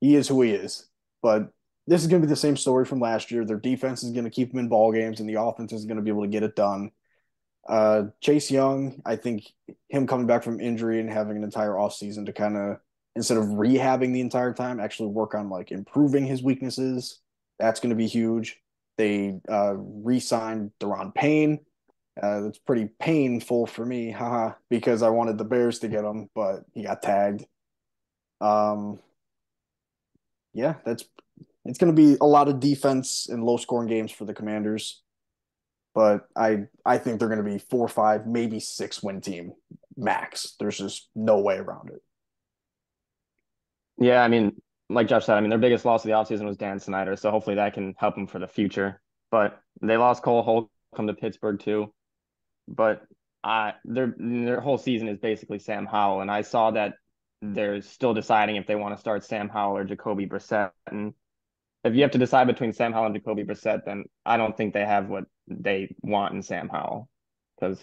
he is who he is. But this is going to be the same story from last year. Their defense is going to keep them in ball games, and the offense is going to be able to get it done. Uh, Chase Young, I think him coming back from injury and having an entire offseason to kind of, instead of rehabbing the entire time, actually work on like improving his weaknesses. That's going to be huge. They uh, re-signed Deron Payne. Uh, that's pretty painful for me, haha, because I wanted the Bears to get him, but he got tagged. Um, yeah, that's it's going to be a lot of defense and low-scoring games for the Commanders. But I, I think they're going to be four, five, maybe six win team max. There's just no way around it. Yeah, I mean, like Josh said, I mean, their biggest loss of the offseason was Dan Snyder, so hopefully that can help them for the future. But they lost Cole Holcomb to Pittsburgh too. But uh, their their whole season is basically Sam Howell, and I saw that they're still deciding if they want to start Sam Howell or Jacoby Brissett. And if you have to decide between Sam Howell and Jacoby Brissett, then I don't think they have what they want in Sam Howell because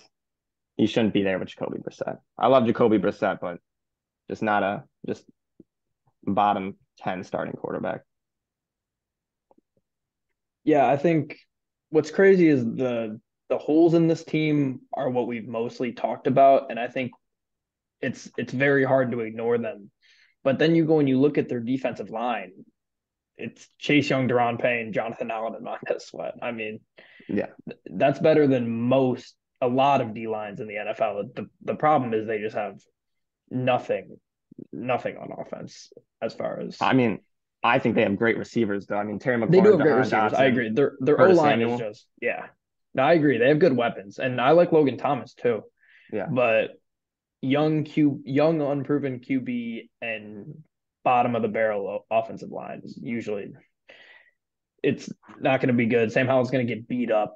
he shouldn't be there with Jacoby Brissett. I love Jacoby Brissett, but just not a just bottom ten starting quarterback. Yeah, I think what's crazy is the the holes in this team are what we've mostly talked about, and I think it's it's very hard to ignore them. But then you go and you look at their defensive line. It's Chase Young, Deron Payne, Jonathan Allen, and Montez Sweat. I mean, yeah, th- that's better than most, a lot of D lines in the N F L. The the problem is they just have nothing, nothing on offense as far as. I mean, I think they have great receivers though. I mean, Terry McLaurin. They do have great receivers. Dawson, I agree. Their their O line is just yeah. No, I agree. They have good weapons, and I like Logan Thomas too. Yeah, but young Q, young unproven Q B and bottom of the barrel offensive line is usually it's not going to be good. Sam Howell's going to get beat up.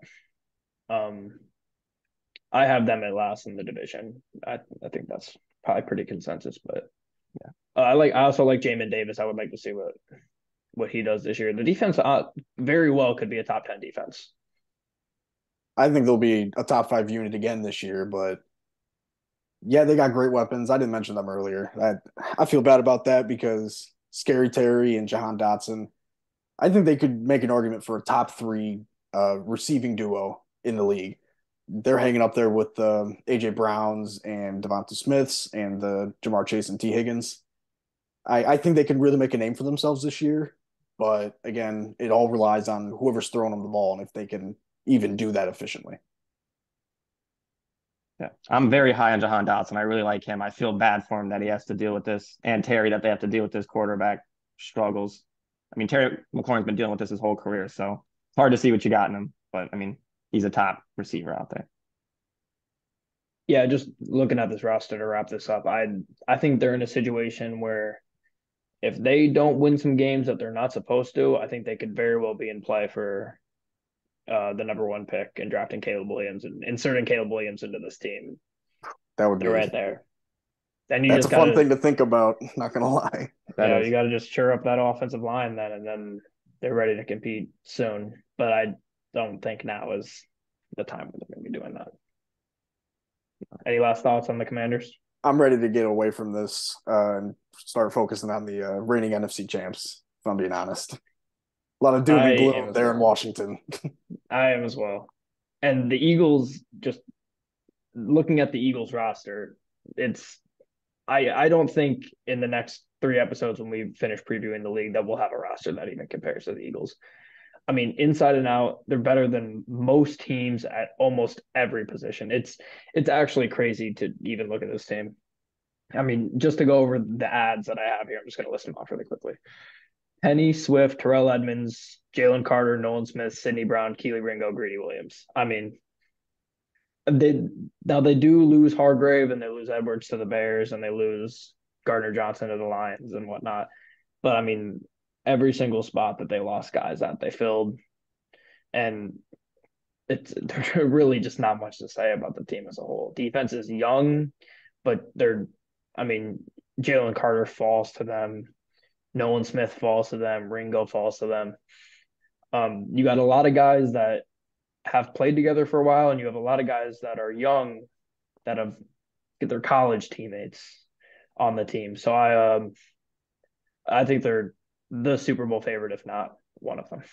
Um, I have them at last in the division. I I think that's probably pretty consensus. But yeah, uh, I like I also like Jamin Davis. I would like to see what what he does this year. The defense uh, very well could be a top ten defense. I think they'll be a top five unit again this year, but. Yeah, they got great weapons. I didn't mention them earlier. I, I feel bad about that because Scary Terry and Jahan Dotson, I think they could make an argument for a top three uh, receiving duo in the league. They're hanging up there with the um, A J. Browns and Devonta Smiths and the Jamar Chase and T. Higgins. I, I think they could really make a name for themselves this year. But, again, it all relies on whoever's throwing them the ball and if they can even do that efficiently. Yeah, I'm very high on Jahan Dotson. I really like him. I feel bad for him that he has to deal with this, and Terry that they have to deal with this quarterback struggles. I mean, Terry McLaurin's been dealing with this his whole career, so it's hard to see what you got in him. But, I mean, he's a top receiver out there. Yeah, just looking at this roster to wrap this up, I I think they're in a situation where if they don't win some games that they're not supposed to, I think they could very well be in play for – Uh, the number one pick and drafting Caleb Williams and inserting Caleb Williams into this team. That would be right there. And you That's just a gotta, fun thing to think about, not going to lie. You, know, you got to just cheer up that offensive line then, and then they're ready to compete soon. But I don't think now is the time when they're going to be doing that. Any last thoughts on the Commanders? I'm ready to get away from this uh, and start focusing on the uh, reigning N F C champs, if I'm being honest. A lot of doobie blue there well. in Washington. I am as well. And the Eagles, just looking at the Eagles roster, it's I I don't think in the next three episodes when we finish previewing the league that we'll have a roster that even compares to the Eagles. I mean, inside and out, they're better than most teams at almost every position. It's it's actually crazy to even look at this team. I mean, just to go over the ads that I have here, I'm just going to list them off really quickly. Penny, Swift, Terrell Edmonds, Jalen Carter, Nolan Smith, Sidney Brown, Keely Ringo, Greedy Williams. I mean, They, now they do lose Hargrave and they lose Edwards to the Bears and they lose Gardner Johnson to the Lions and whatnot. But I mean, every single spot that they lost guys at, they filled. And it's there's really just not much to say about the team as a whole. Defense is young, but they're, I mean, Jalen Carter falls to them. Nolan Smith falls to them. Ringo falls to them. Um, you got a lot of guys that have played together for a while, and you have a lot of guys that are young that have get their college teammates on the team. So I, um, I think they're the Super Bowl favorite, if not one of them.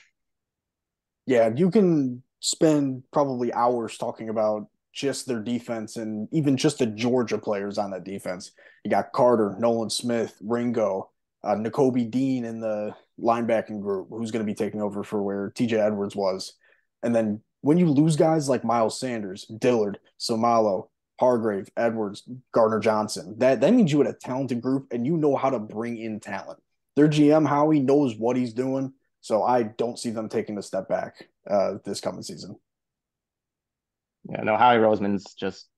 Yeah, you can spend probably hours talking about just their defense and even just the Georgia players on that defense. You got Carter, Nolan Smith, Ringo, uh, N'Kobe Dean in the linebacking group, who's going to be taking over for where T J Edwards was. And then when you lose guys like Miles Sanders, Dillard, Somalo, Hargrave, Edwards, Gardner Johnson, that, that means you had a talented group and you know how to bring in talent. Their G M, Howie, knows what he's doing, so I don't see them taking a step back uh, this coming season. Yeah, no, Howie Roseman's just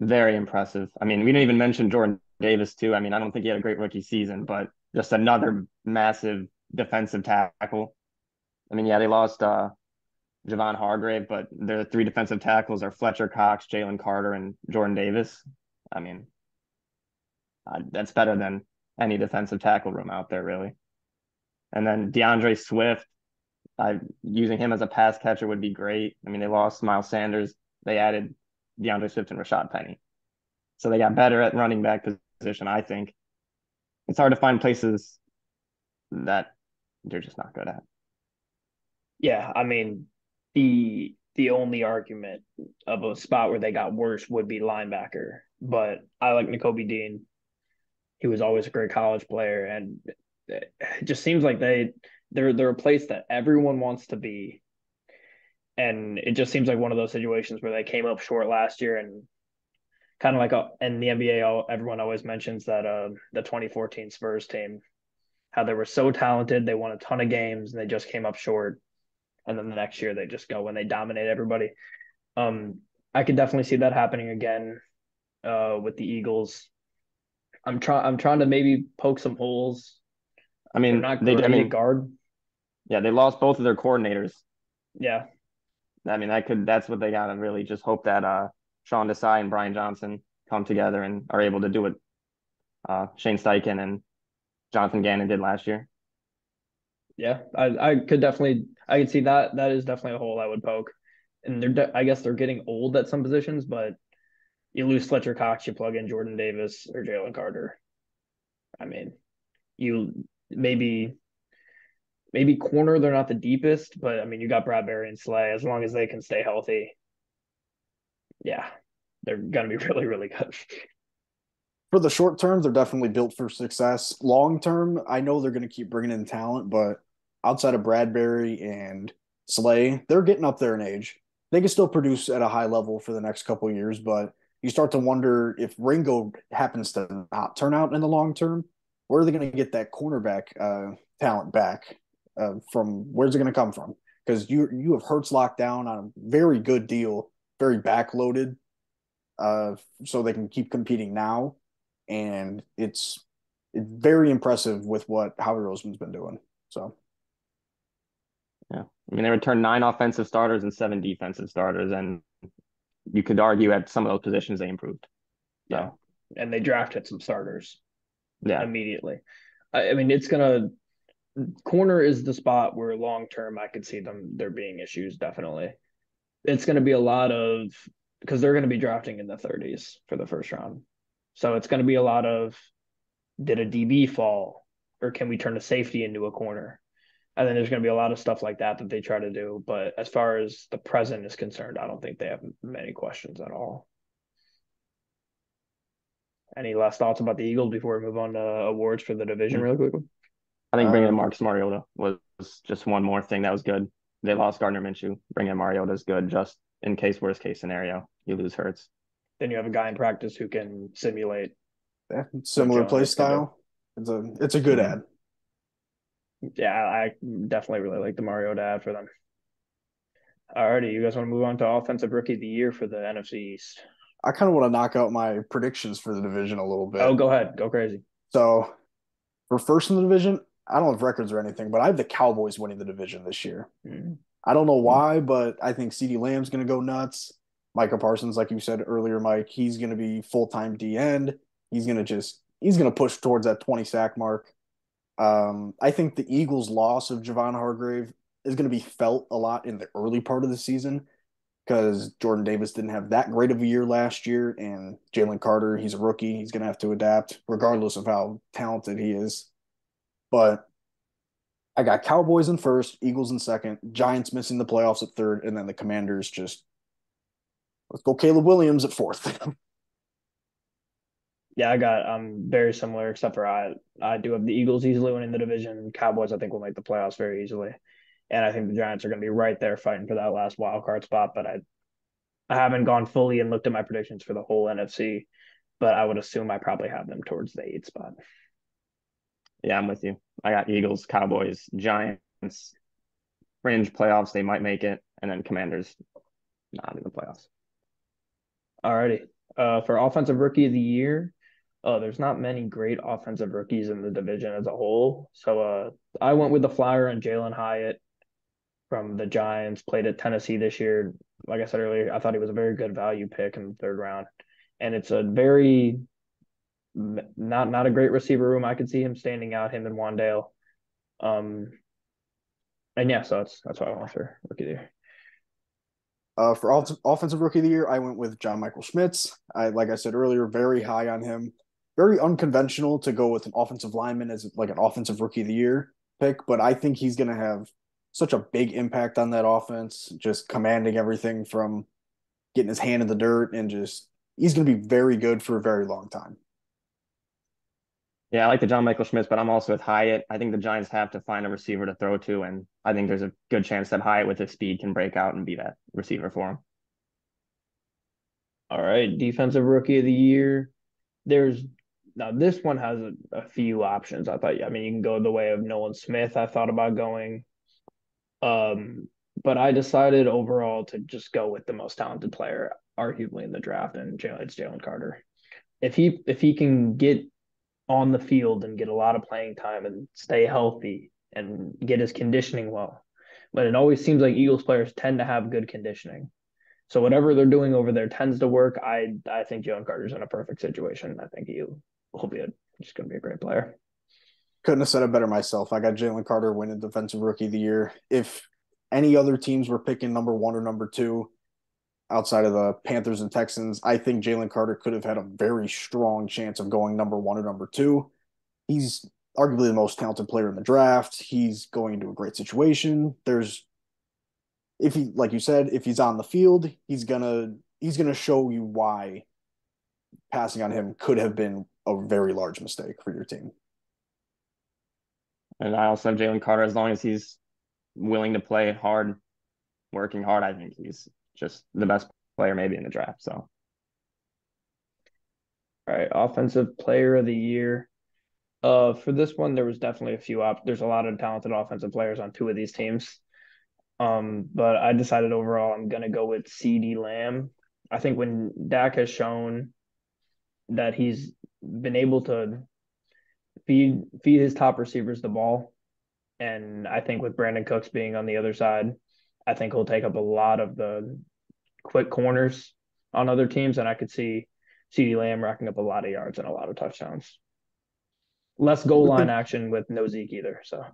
very impressive. I mean, we didn't even mention Jordan Davis, too. I mean, I don't think he had a great rookie season, but just another massive defensive tackle. I mean, yeah, they lost uh, Javon Hargrave, but their three defensive tackles are Fletcher Cox, Jalen Carter, and Jordan Davis. I mean, uh, that's better than any defensive tackle room out there, really. And then DeAndre Swift, uh, using him as a pass catcher would be great. I mean, they lost Miles Sanders. They added DeAndre Swift and Rashad Penny. So they got better at running back position, I think. It's hard to find places that they're just not good at. Yeah, I mean, the the only argument of a spot where they got worse would be linebacker. But I like N'Kobe Dean. He was always a great college player, and it just seems like they they're they're a place that everyone wants to be. And it just seems like one of those situations where they came up short last year, and kind of like a, in the N B A, everyone always mentions that uh, the twenty fourteen Spurs team, how they were so talented, they won a ton of games, and they just came up short. And then the next year they just go and they dominate everybody. Um, I could definitely see that happening again uh, with the Eagles. I'm trying. I'm trying to maybe poke some holes. I mean, not they. I mean, guard. Yeah, they lost both of their coordinators. Yeah. I mean, that could. That's what they got to really just hope that uh, Sean Desai and Brian Johnson come together and are able to do what uh, Shane Steichen and Jonathan Gannon did last year. Yeah, I, I could definitely. I could see that. That is definitely a hole I would poke. And they're. De- I guess they're getting old at some positions, but you lose Fletcher Cox, you plug in Jordan Davis or Jalen Carter. I mean, you maybe. Maybe corner, they're not the deepest, but, I mean, you got Bradbury and Slay. As long as they can stay healthy, yeah, they're going to be really, really good. For the short term, they're definitely built for success. Long term, I know they're going to keep bringing in talent, but outside of Bradbury and Slay, they're getting up there in age. They can still produce at a high level for the next couple of years, but you start to wonder if Ringo happens to not turn out in the long term, where are they going to get that cornerback uh, talent back? Uh, from where's it going to come from? Because you you have Hurts locked down on a very good deal, very backloaded, uh, so they can keep competing now, and it's, it's very impressive with what Howie Roseman's been doing. So, yeah, I mean they returned nine offensive starters and seven defensive starters, and you could argue at some of those positions they improved. So. Yeah, and they drafted some starters. Yeah, immediately. I, I mean it's gonna. Corner is the spot where long term I could see them there being issues. Definitely, it's going to be a lot of because they're going to be drafting in the thirties for the first round, so it's going to be a lot of did a D B fall or can we turn a safety into a corner, and then there's going to be a lot of stuff like that that they try to do. But as far as the present is concerned, I don't think they have many questions at all. Any last thoughts about the Eagles before we move on to awards for the division real quickly? I think bringing um, in Marcus Mariota was just one more thing that was good. They lost Gardner Minshew. Bringing in Mariota is good, just in case worst case scenario you lose Hurts. Then you have a guy in practice who can simulate yeah, similar play style. It's a it's a good yeah. ad. Yeah, I definitely really like the Mariota ad for them. Alrighty, you guys want to move on to Offensive Rookie of the Year for the N F C East? I kind of want to knock out my predictions for the division a little bit. Oh, go ahead. Go crazy. So, for first in the division, I don't have records or anything, but I have the Cowboys winning the division this year. Mm-hmm. I don't know why, but I think CeeDee Lamb's going to go nuts. Micah Parsons, like you said earlier, Mike, he's going to be full-time D-end. He's going to just – he's going to push towards that twenty-sack mark. Um, I think the Eagles' loss of Javon Hargrave is going to be felt a lot in the early part of the season because Jordan Davis didn't have that great of a year last year, and Jalen Carter, he's a rookie. He's going to have to adapt regardless of how talented he is. But I got Cowboys in first, Eagles in second, Giants missing the playoffs at third, and then the Commanders just – let's go Caleb Williams at fourth. Yeah, I got um very similar, except for I, I do have the Eagles easily winning the division. Cowboys, I think, will make the playoffs very easily. And I think the Giants are going to be right there fighting for that last wild card spot. But I I haven't gone fully and looked at my predictions for the whole N F C, but I would assume I probably have them towards the eighth spot. Yeah, I'm with you. I got Eagles, Cowboys, Giants, fringe playoffs. They might make it. And then Commanders not in the playoffs. All righty. Uh, for Offensive Rookie of the Year, Uh, there's not many great offensive rookies in the division as a whole. So uh, I went with the flyer on Jalen Hyatt from the Giants, played at Tennessee this year. Like I said earlier, I thought he was a very good value pick in the third round. And it's a very not not a great receiver room. I could see him standing out, him and Wandale. Um, and, yeah, so that's, that's what I want for Rookie of the Year. Uh, for off- Offensive Rookie of the Year, I went with John Michael Schmitz. I, like I said earlier, very high on him. Very unconventional to go with an offensive lineman as like an offensive rookie of the year pick, but I think he's going to have such a big impact on that offense, just commanding everything from getting his hand in the dirt and just he's going to be very good for a very long time. Yeah, I like the John Michael Schmitz, but I'm also with Hyatt. I think the Giants have to find a receiver to throw to, and I think there's a good chance that Hyatt with his speed can break out and be that receiver for him. All right, Defensive Rookie of the Year. There's Now, this one has a, a few options. I thought, I mean, you can go the way of Nolan Smith. I thought about going. Um, but I decided overall to just go with the most talented player, arguably in the draft, and it's Jalen Carter. If he if he can get on the field and get a lot of playing time and stay healthy and get his conditioning well, but it always seems like Eagles players tend to have good conditioning. So whatever they're doing over there tends to work. I I think Jalen Carter's in a perfect situation. I think he will be a, just going to be a great player. Couldn't have said it better myself. I got Jalen Carter winning Defensive Rookie of the Year. If any other teams were picking number one or number two outside of the Panthers and Texans, I think Jalen Carter could have had a very strong chance of going number one or number two. He's arguably the most talented player in the draft. He's going into a great situation. There's If he, like you said, if he's on the field, he's gonna he's gonna show you why passing on him could have been a very large mistake for your team. And I also have Jalen Carter. As long as he's willing to play hard, working hard, I think he's just the best player maybe in the draft. So, all right, Offensive Player of the Year. Uh, for this one, there was definitely a few options. There's a lot of talented offensive players on two of these teams. Um, but I decided overall I'm going to go with CeeDee Lamb. I think when Dak has shown that he's been able to feed feed his top receivers the ball, and I think with Brandon Cooks being on the other side, I think he'll take up a lot of the quick corners on other teams, and I could see CeeDee Lamb racking up a lot of yards and a lot of touchdowns. Less goal line action with no Zeke either, so...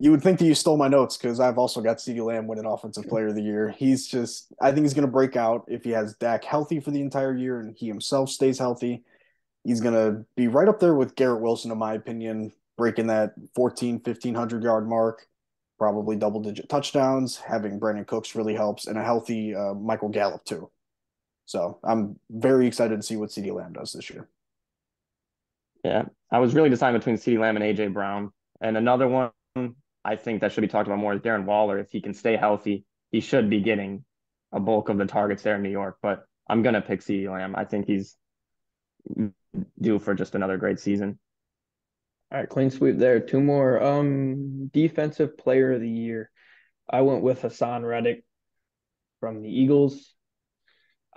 You would think that you stole my notes because I've also got CeeDee Lamb winning Offensive Player of the Year. He's just – I think he's going to break out if he has Dak healthy for the entire year and he himself stays healthy. He's going to be right up there with Garrett Wilson, in my opinion, breaking that fourteen, fifteen hundred-yard mark, probably double-digit touchdowns. Having Brandon Cooks really helps, and a healthy uh, Michael Gallup too. So I'm very excited to see what CeeDee Lamb does this year. Yeah, I was really deciding between CeeDee Lamb and A J. Brown. And another one – I think that should be talked about more is Darren Waller. If he can stay healthy, he should be getting a bulk of the targets there in New York. But I'm going to pick CeeDee Lamb. I think he's due for just another great season. All right, clean sweep there. Two more. Um, Defensive Player of the Year. I went with Hassan Reddick from the Eagles.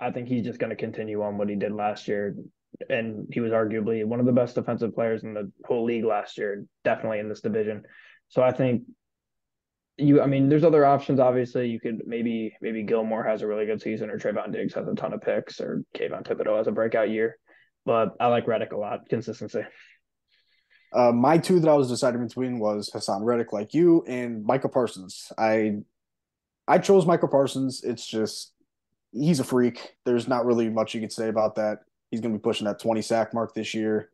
I think he's just going to continue on what he did last year. And he was arguably one of the best defensive players in the whole league last year, definitely in this division. So I think you, I mean, there's other options. Obviously you could maybe, maybe Gilmore has a really good season, or Trayvon Diggs has a ton of picks, or Kayvon Thibodeau has a breakout year, but I like Reddick a lot. Consistency. Uh, my two that I was deciding between was Hassan Reddick, like you, and Michael Parsons. I, I chose Michael Parsons. It's just, he's a freak. There's not really much you could say about that. He's going to be pushing that twenty sack mark this year.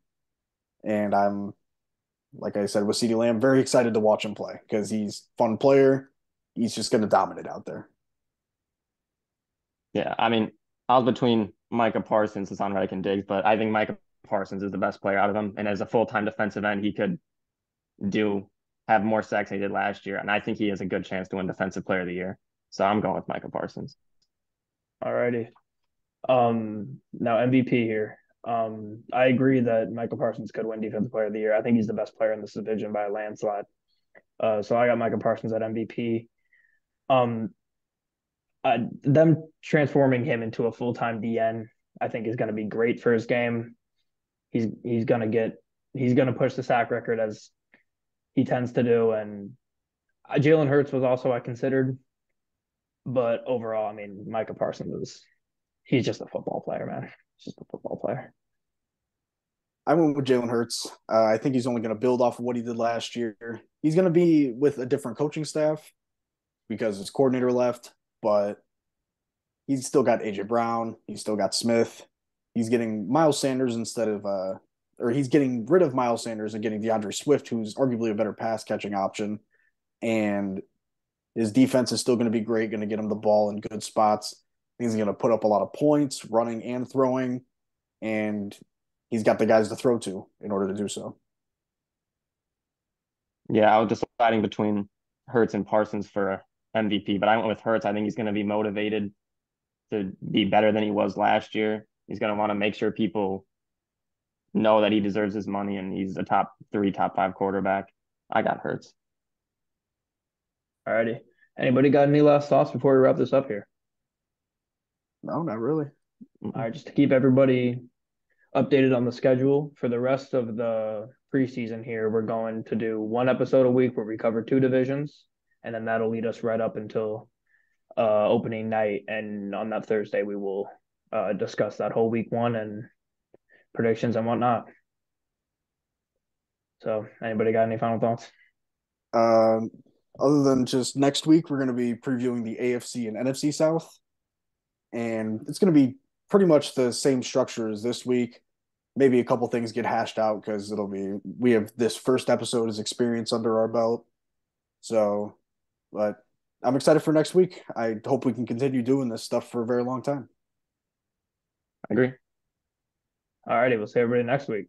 And I'm, like I said, with CeeDee Lamb, very excited to watch him play because he's a fun player. He's just going to dominate out there. Yeah, I mean, I was between Micah Parsons, Hassan Reddick, and Diggs, but I think Micah Parsons is the best player out of them. And as a full-time defensive end, he could do have more sacks than he did last year. And I think he has a good chance to win Defensive Player of the Year. So I'm going with Micah Parsons. All righty. Um, now M V P here. Um, I agree that Michael Parsons could win Defensive Player of the Year. I think he's the best player in this division by a landslide. Uh, so I got Michael Parsons at M V P. Um, uh, them transforming him into a full-time D N, I think, is going to be great for his game. He's he's going to get he's going to push the sack record as he tends to do. And uh, Jalen Hurts was also I considered, but overall, I mean, Michael Parsons is. He's just a football player, man. He's just a football player. I went with Jalen Hurts. Uh, I think he's only going to build off of what he did last year. He's going to be with a different coaching staff because his coordinator left, but he's still got A J Brown. He's still got Smith. He's getting Miles Sanders instead of uh, – or he's getting rid of Miles Sanders and getting DeAndre Swift, who's arguably a better pass-catching option. And his defense is still going to be great, going to get him the ball in good spots. He's going to put up a lot of points, running and throwing, and he's got the guys to throw to in order to do so. Yeah, I was deciding between Hurts and Parsons for M V P, but I went with Hurts. I think he's going to be motivated to be better than he was last year. He's going to want to make sure people know that he deserves his money, and he's a top three, top five quarterback. I got Hurts. All righty. Anybody got any last thoughts before we wrap this up here? No, not really. All right, just to keep everybody updated on the schedule, for the rest of the preseason here, we're going to do one episode a week where we cover two divisions, and then that'll lead us right up until uh, opening night. And on that Thursday, we will uh, discuss that whole week one and predictions and whatnot. So anybody got any final thoughts? Um, other than just next week, we're going to be previewing the A F C and N F C South. And it's going to be pretty much the same structure as this week. Maybe a couple things get hashed out because it'll be – we have this first episode as experience under our belt. So, but I'm excited for next week. I hope we can continue doing this stuff for a very long time. I agree. All righty. We'll see everybody next week.